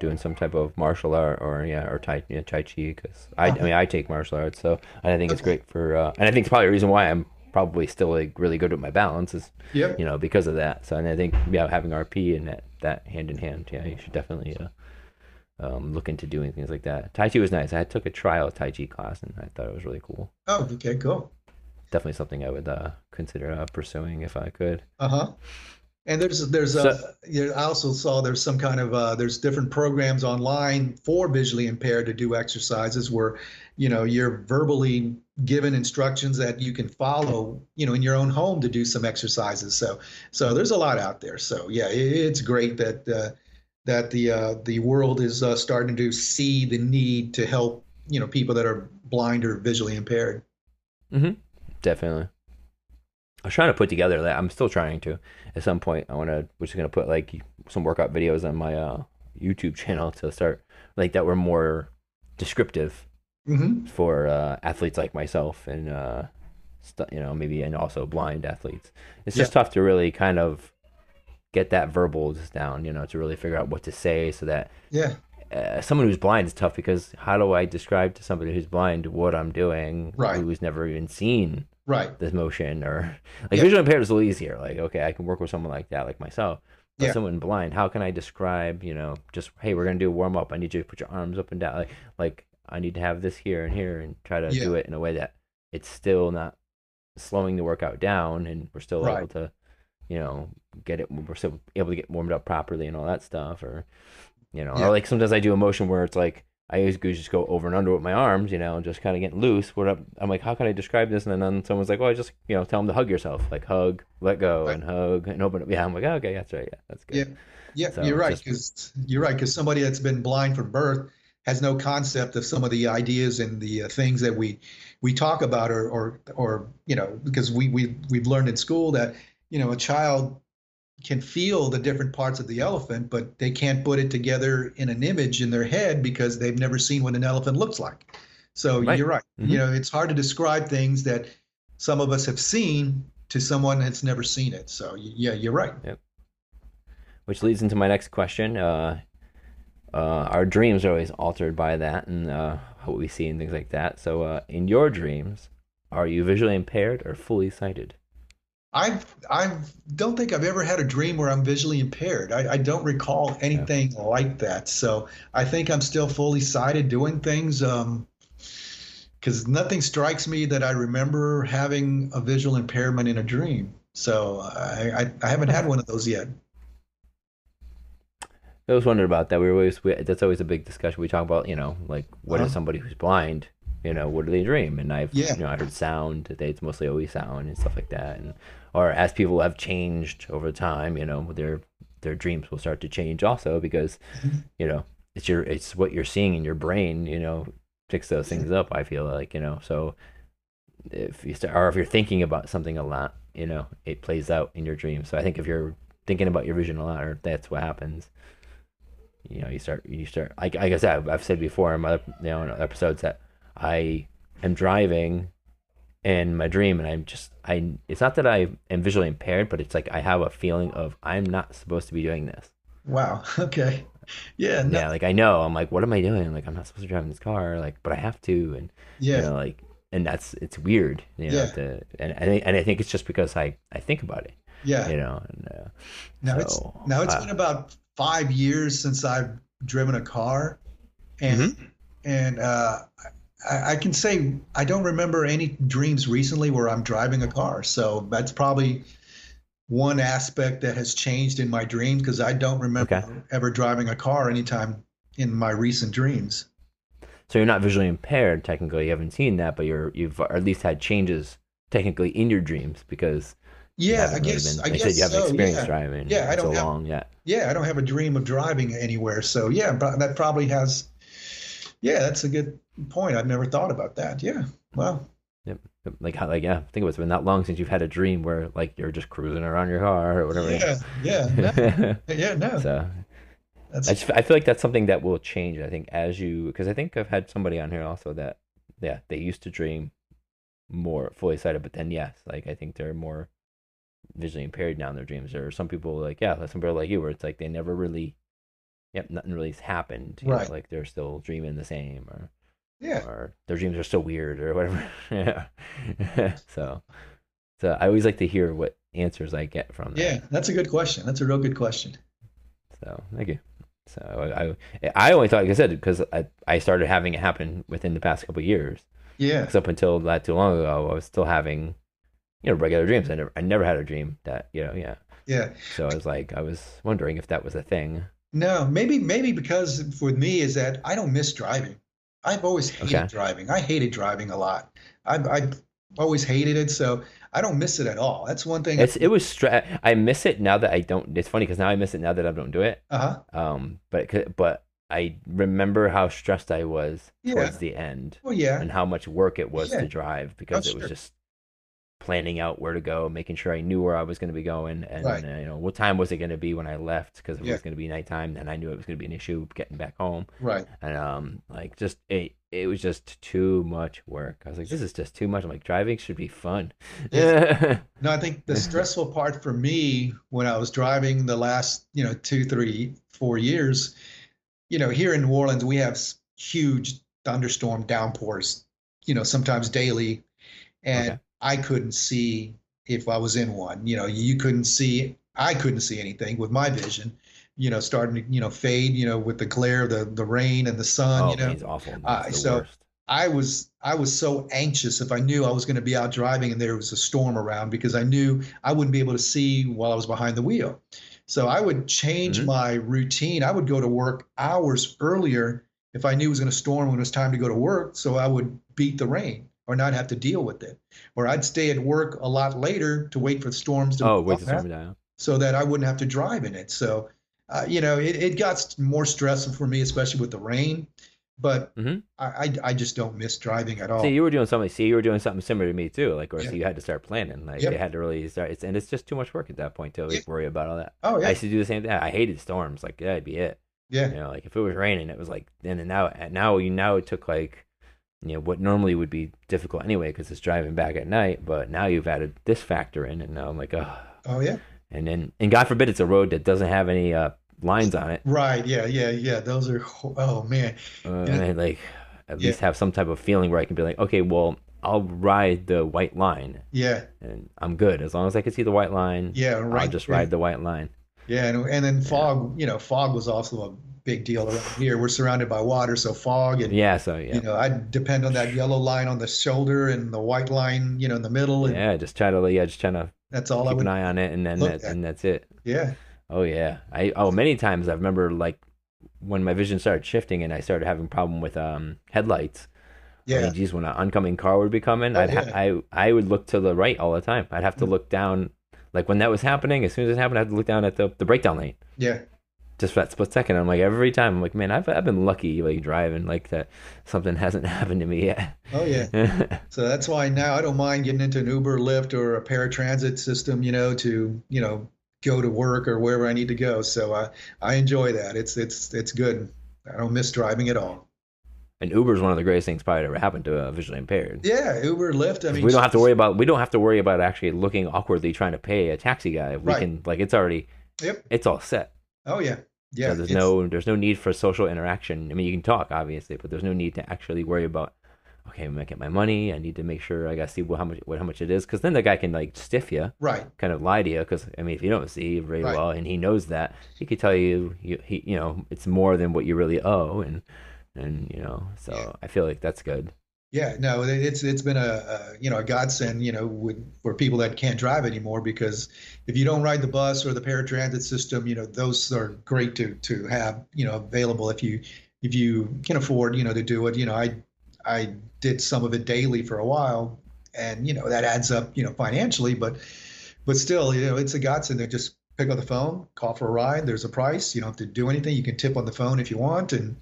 Doing some type of martial art or Tai Chi, because I mean, I take martial arts, so, and I think it's great for, and I think it's probably the reason why I'm probably still like really good with my balance is, you know, because of that. So, and I think having RP and that hand in hand, you should definitely look into doing things like that. Tai Chi was nice. I took a trial Tai Chi class, and I thought it was really cool. Oh, okay, cool. Definitely something I would consider pursuing if I could. And I also saw there's some kind of there's different programs online for visually impaired to do exercises where, you know, you're verbally given instructions that you can follow, you know, in your own home to do some exercises. So there's a lot out there. So yeah, it's great that the world is starting to see the need to help, you know, people that are blind or visually impaired. Mm-hmm. Definitely. I was trying to put together that. I'm still trying to. At some point, we're just gonna put like some workout videos on my YouTube channel to start like that were more descriptive for athletes like myself and maybe and also blind athletes. It's just tough to really kind of get that verbal just down, you know, to really figure out what to say so that someone who's blind is tough because how do I describe to somebody who's blind what I'm doing who's never even seen. Right. This motion or visually impaired is a little easier. Like, okay, I can work with someone like that, like myself, but someone blind, how can I describe, you know, just, hey, we're going to do a warm up. I need you to put your arms up and down. Like I need to have this here and here and try to do it in a way that it's still not slowing the workout down. And we're still able to, you know, get it. We're still able to get warmed up properly and all that stuff. Or, you know, or like sometimes I do a motion where it's like, I always just go over and under with my arms, you know, and just kind of get loose. I'm like, how can I describe this? And then someone's like, well, just, you know, tell them to hug yourself. Like hug, let go, and hug, and open up. Yeah, I'm like, oh, okay, that's right. Yeah, that's good. Yeah, so you're right. Because somebody that's been blind from birth has no concept of some of the ideas and the things that we talk about or you know, because we've learned in school that, you know, a child can feel the different parts of the elephant, but they can't put it together in an image in their head because they've never seen what an elephant looks like. So you're right. Mm-hmm. You know, it's hard to describe things that some of us have seen to someone that's never seen it. So yeah, you're right. Yep. Which leads into my next question. Our dreams are always altered by that and what we see and things like that. So in your dreams, are you visually impaired or fully sighted? I don't think I've ever had a dream where I'm visually impaired. I don't recall anything like that. So I think I'm still fully sighted doing things because nothing strikes me that I remember having a visual impairment in a dream. So I haven't had one of those yet. I always wondered about that. That's always a big discussion. We talk about, you know, like what is somebody who's blind? You know, what do they dream? And I've you know, I heard sound. It's mostly always sound and stuff like that. And or as people have changed over time, you know, their dreams will start to change also because, you know, it's what you're seeing in your brain. You know, picks those things up. I feel like, you know, so if you're thinking about something a lot, you know, it plays out in your dreams. So I think if you're thinking about your vision a lot, or that's what happens. You know, you start. I guess I've said before in my in episodes that. I am driving in my dream and it's not that I am visually impaired, but it's like I have a feeling of I'm not supposed to be doing this. Wow. Okay. Yeah. No. Yeah. Like I know I'm like, what am I doing? Like I'm not supposed to drive in this car, like, but I have to. And you know, like, and it's weird, you know, I think it's just because I think about it. Yeah. You know, and, it's been about 5 years since I've driven a car and I can say I don't remember any dreams recently where I'm driving a car. So that's probably one aspect that has changed in my dreams because I don't remember ever driving a car anytime in my recent dreams. So you're not visually impaired technically. You haven't seen that, but you've at least had changes technically in your dreams because I guess you haven't experienced driving long yet. Yeah, I don't have a dream of driving anywhere. So yeah, that probably has. Yeah, that's a good point. I've never thought about that. Yeah. Wow. Yep. I think it's been that long since you've had a dream where like you're just cruising around your car or whatever. Yeah. Yeah. No. So I feel like that's something that will change. I think because I think I've had somebody on here also that they used to dream more fully sighted, but then I think they're more visually impaired now in their dreams. There are some people some people like you where it's like they never really. Yep, nothing really's happened. You know, like they're still dreaming the same, or their dreams are so weird, or whatever. So I always like to hear what answers I get from that. Yeah, that's a good question. That's a real good question. So thank you. So I only thought, like I said, because I started having it happen within the past couple of years. Yeah. Because up until not too long ago, I was still having, you know, regular dreams. I never had a dream that, you know, Yeah. So I was like, I was wondering if that was a thing. No, maybe because for me is that I don't miss driving. I've always hated driving. I hated driving a lot. I've always hated it, so I don't miss it at all. That's one thing. I miss it now that I don't. It's funny because now I miss it now that I don't do it. Uh huh. But I remember how stressed I was towards the end. Well, yeah. And how much work it was to drive because it was just planning out where to go, making sure I knew where I was going to be going, and you know, what time was it going to be when I left, because it was going to be nighttime. Then I knew it was going to be an issue getting back home. Right. And it was just too much work. I was like, this is just too much. I'm like, driving should be fun. Yeah. No, I think the stressful part for me when I was driving the last 2, 3, 4 years, here in New Orleans we have huge thunderstorm downpours, sometimes daily, and I couldn't see if I was in one. I couldn't see anything with my vision, starting to, fade, with the glare of the rain and the sun. Oh, it's awful. That's the worst. I was so anxious if I knew I was going to be out driving and there was a storm around, because I knew I wouldn't be able to see while I was behind the wheel. So I would change my routine. I would go to work hours earlier if I knew it was going to storm when it was time to go to work, so I would beat the rain or not have to deal with it. Or I'd stay at work a lot later to wait for the storms to storm down, so that I wouldn't have to drive in it. So, it got more stressful for me, especially with the rain, but I just don't miss driving at all. See, you were doing something similar to me too. So you had to start planning, you had to really start, and it's just too much work at that point to worry about all that. Oh yeah. I used to do the same thing. I hated storms. That'd be it. Yeah. If it was raining, it was now it took what normally would be difficult anyway, because it's driving back at night, but now you've added this factor in, and now I'm like, oh yeah. And then, and God forbid, it's a road that doesn't have any lines on it. Right. Yeah. Those are, oh man. At least have some type of feeling where I can be like, okay, well, I'll ride the white line. Yeah. And I'm good as long as I can see the white line. Yeah. Right. I'll just ride the white line. Yeah. And then fog. Fog was also a big deal around here. We're surrounded by water, so fog and I depend on that yellow line on the shoulder and the white line, in the middle. And just trying to. That's all. Keep an eye on it, and then that's it. Yeah. Oh yeah. Many times I remember when my vision started shifting and I started having a problem with headlights. Yeah. When an oncoming car would be coming, I would look to the right all the time. I'd have to look down. When that was happening, as soon as it happened, I had to look down at the breakdown lane. Yeah. Just for that split second, every time, man, I've been lucky, driving that something hasn't happened to me yet. Oh yeah. So that's why now I don't mind getting into an Uber, Lyft, or a paratransit system, to go to work or wherever I need to go. So I enjoy that. It's good. I don't miss driving at all. And Uber is one of the greatest things probably ever happened to visually impaired. Yeah, Uber, Lyft. We don't have to worry about actually looking awkwardly trying to pay a taxi guy. We can it's already it's all set. Oh yeah, yeah. So there's no need for social interaction. You can talk obviously, but there's no need to actually worry about, okay, I'm gonna get my money. I need to make sure I gotta see how much it is, because then the guy can stiff you, right? Kind of lie to you, because if you don't see very well, and he knows that, he could tell you it's more than what you really owe, and. So I feel like that's good. Yeah, no, it's been a godsend, for people that can't drive anymore, because if you don't ride the bus or the paratransit system, those are great to have, available if you can afford, to do it. I did some of it daily for a while, and that adds up, financially, but still, it's a godsend. They just pick up the phone, call for a ride. There's a price. You don't have to do anything. You can tip on the phone if you want, and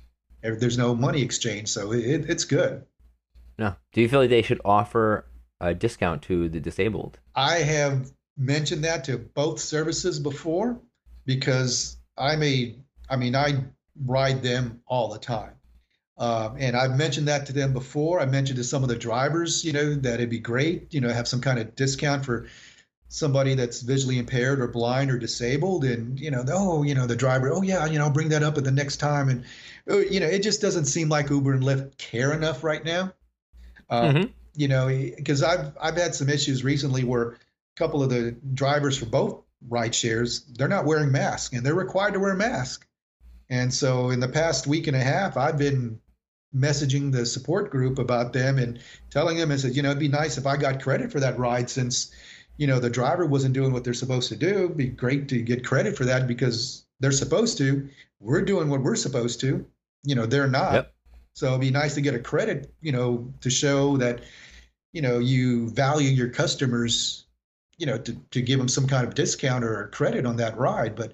there's no money exchange, so it's good. No. Do you feel like they should offer a discount to the disabled? I have mentioned that to both services before, because I ride them all the time. And I've mentioned that to them before. I mentioned to some of the drivers, that it'd be great, have some kind of discount for somebody that's visually impaired or blind or disabled. And, the driver, I'll bring that up at the next time. And, it just doesn't seem like Uber and Lyft care enough right now. Because I've had some issues recently where a couple of the drivers for both ride shares, they're not wearing masks, and they're required to wear a mask. And so in the past week and a half, I've been messaging the support group about them and telling them, I said, it'd be nice if I got credit for that ride, since you know, the driver wasn't doing what they're supposed to do. It'd be great to get credit for that because they're supposed to. We're doing what we're supposed to. You know, they're not. Yep. So it'd be nice to get a credit, you know, to show that, you know, you value your customers, you know, to give them some kind of discount or credit on that ride. But,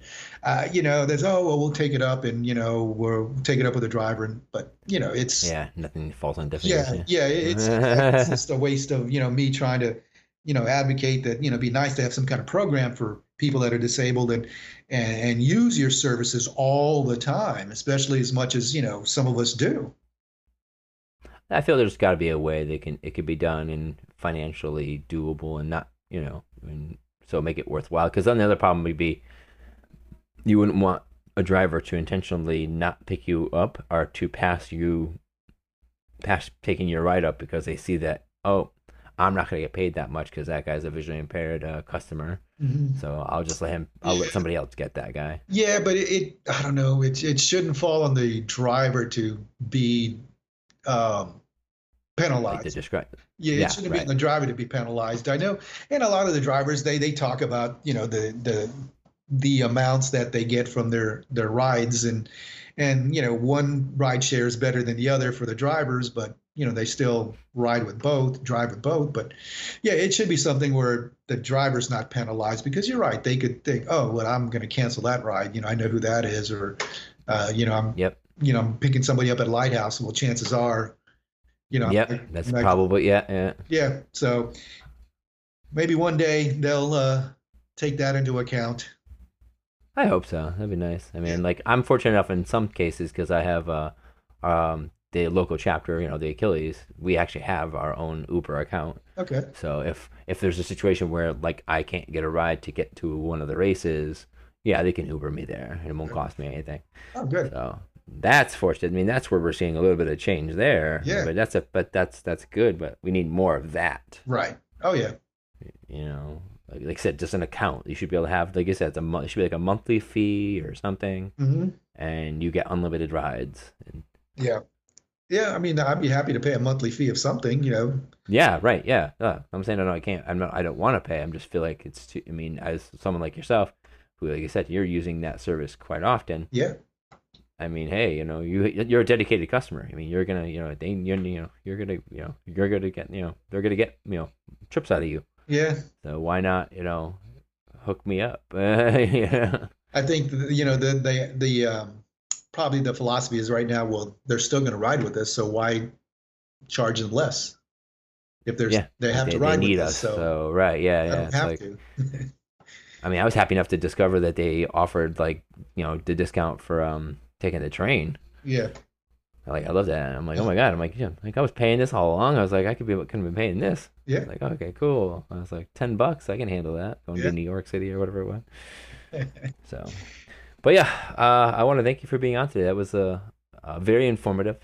you know, there's, oh, well, we'll take it up and, you know, we'll take it up with the driver. And, but, you know, it's. Yeah, nothing falls on deaf ears. Yeah, it's just a waste of, you know, me trying to, you know, advocate that, you know, it'd be nice to have some kind of program for people that are disabled and use your services all the time, especially as much as, you know, some of us do. I feel there's got to be a way it could be done and financially doable and not, you know, and so make it worthwhile. Because then the other problem would be you wouldn't want a driver to intentionally not pick you up or to pass taking your ride up because they see that, oh, I'm not going to get paid that much because that guy's a visually impaired customer. Mm-hmm. So I'll just let somebody else get that guy. Yeah, but I don't know, it shouldn't fall on the driver to be penalized. It shouldn't be on the driver to be penalized. I know, and a lot of the drivers, they talk about, you know, the amounts that they get from their rides and you know, one ride share is better than the other for the drivers, but you know, they still drive with both. But yeah, it should be something where the driver's not penalized because you're right. They could think, oh, well, I'm going to cancel that ride. You know, I know who that is, or, you know, I'm picking somebody up at Lighthouse. Well, chances are, you know, that's probably. So maybe one day they'll take that into account. I hope so. That'd be nice. I mean, like, I'm fortunate enough in some cases because I have the local chapter, you know, the Achilles, we actually have our own Uber account. Okay. So if there's a situation where, like, I can't get a ride to get to one of the races, yeah, they can Uber me there and it won't cost me anything. Oh, good. So that's fortunate. I mean, that's where we're seeing a little bit of change there. Yeah. But that's good. But we need more of that. Right. Oh yeah. You know, like I said, just an account. You should be able to have, like I said, it should be like a monthly fee or something, and you get unlimited rides. Yeah, I mean, I'd be happy to pay a monthly fee of something, you know. Yeah, right. Yeah, I'm saying no, I can't. I don't want to pay. I'm just feel like it's too. I mean, as someone like yourself, who, like you said, you're using that service quite often. Yeah. I mean, hey, you know, you're a dedicated customer. I mean, you're gonna, you know, they're gonna get, you know, trips out of you. Yeah. So why not, you know, hook me up? Yeah. I think, you know, probably the philosophy is right now, well, they're still going to ride with us, so why charge them less? If they have to ride with us, so they don't have to. I mean, I was happy enough to discover that they offered, like, you know, the discount for taking the train. Yeah. Like, I love that. I'm like, oh my God. I'm like, yeah, like, I was paying this all along. I was like, I couldn't be paying this. Yeah. Like, okay, cool. I was like, $10, I can handle that. Going to New York City or whatever it was. So. But yeah, I want to thank you for being on today. That was very informative.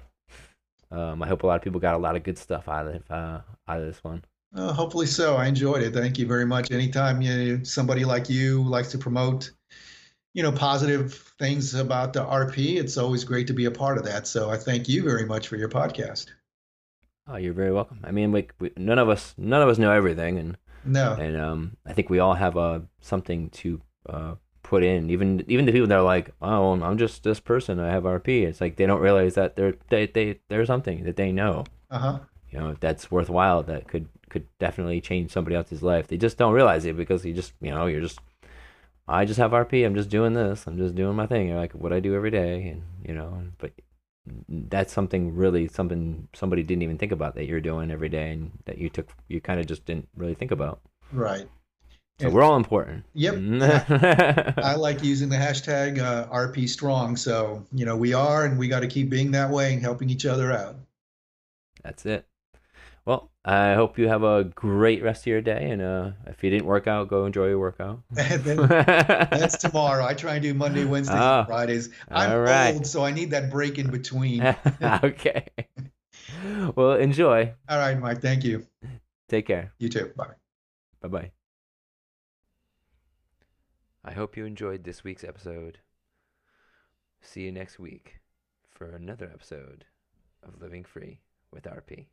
I hope a lot of people got a lot of good stuff out of this one. Hopefully so. I enjoyed it. Thank you very much. Anytime somebody like you likes to promote, you know, positive things about the RP, it's always great to be a part of that. So I thank you very much for your podcast. Oh, you're very welcome. I mean, none of us know everything, and I think we all have something to. Put in, even the people that are like, oh, I'm just this person, I have RP. It's like they don't realize that there's something that they know, you know, that's worthwhile, that could definitely change somebody else's life. They just don't realize it because I just have RP. I'm just doing this. I'm just doing my thing. You're like what I do every day, and you know, but that's something somebody didn't even think about that you're doing every day, and that you kind of just didn't really think about. Right. So we're all important. Yep. I like using the hashtag RP Strong. So, you know, we are, and we got to keep being that way and helping each other out. That's it. Well, I hope you have a great rest of your day. And if you didn't work out, go enjoy your workout. That's tomorrow. I try and do Monday, Wednesdays, and Fridays. I'm old, so I need that break in between. Okay. Well, enjoy. All right, Mike. Thank you. Take care. You too. Bye. Bye-bye. I hope you enjoyed this week's episode. See you next week for another episode of Living Free with RP.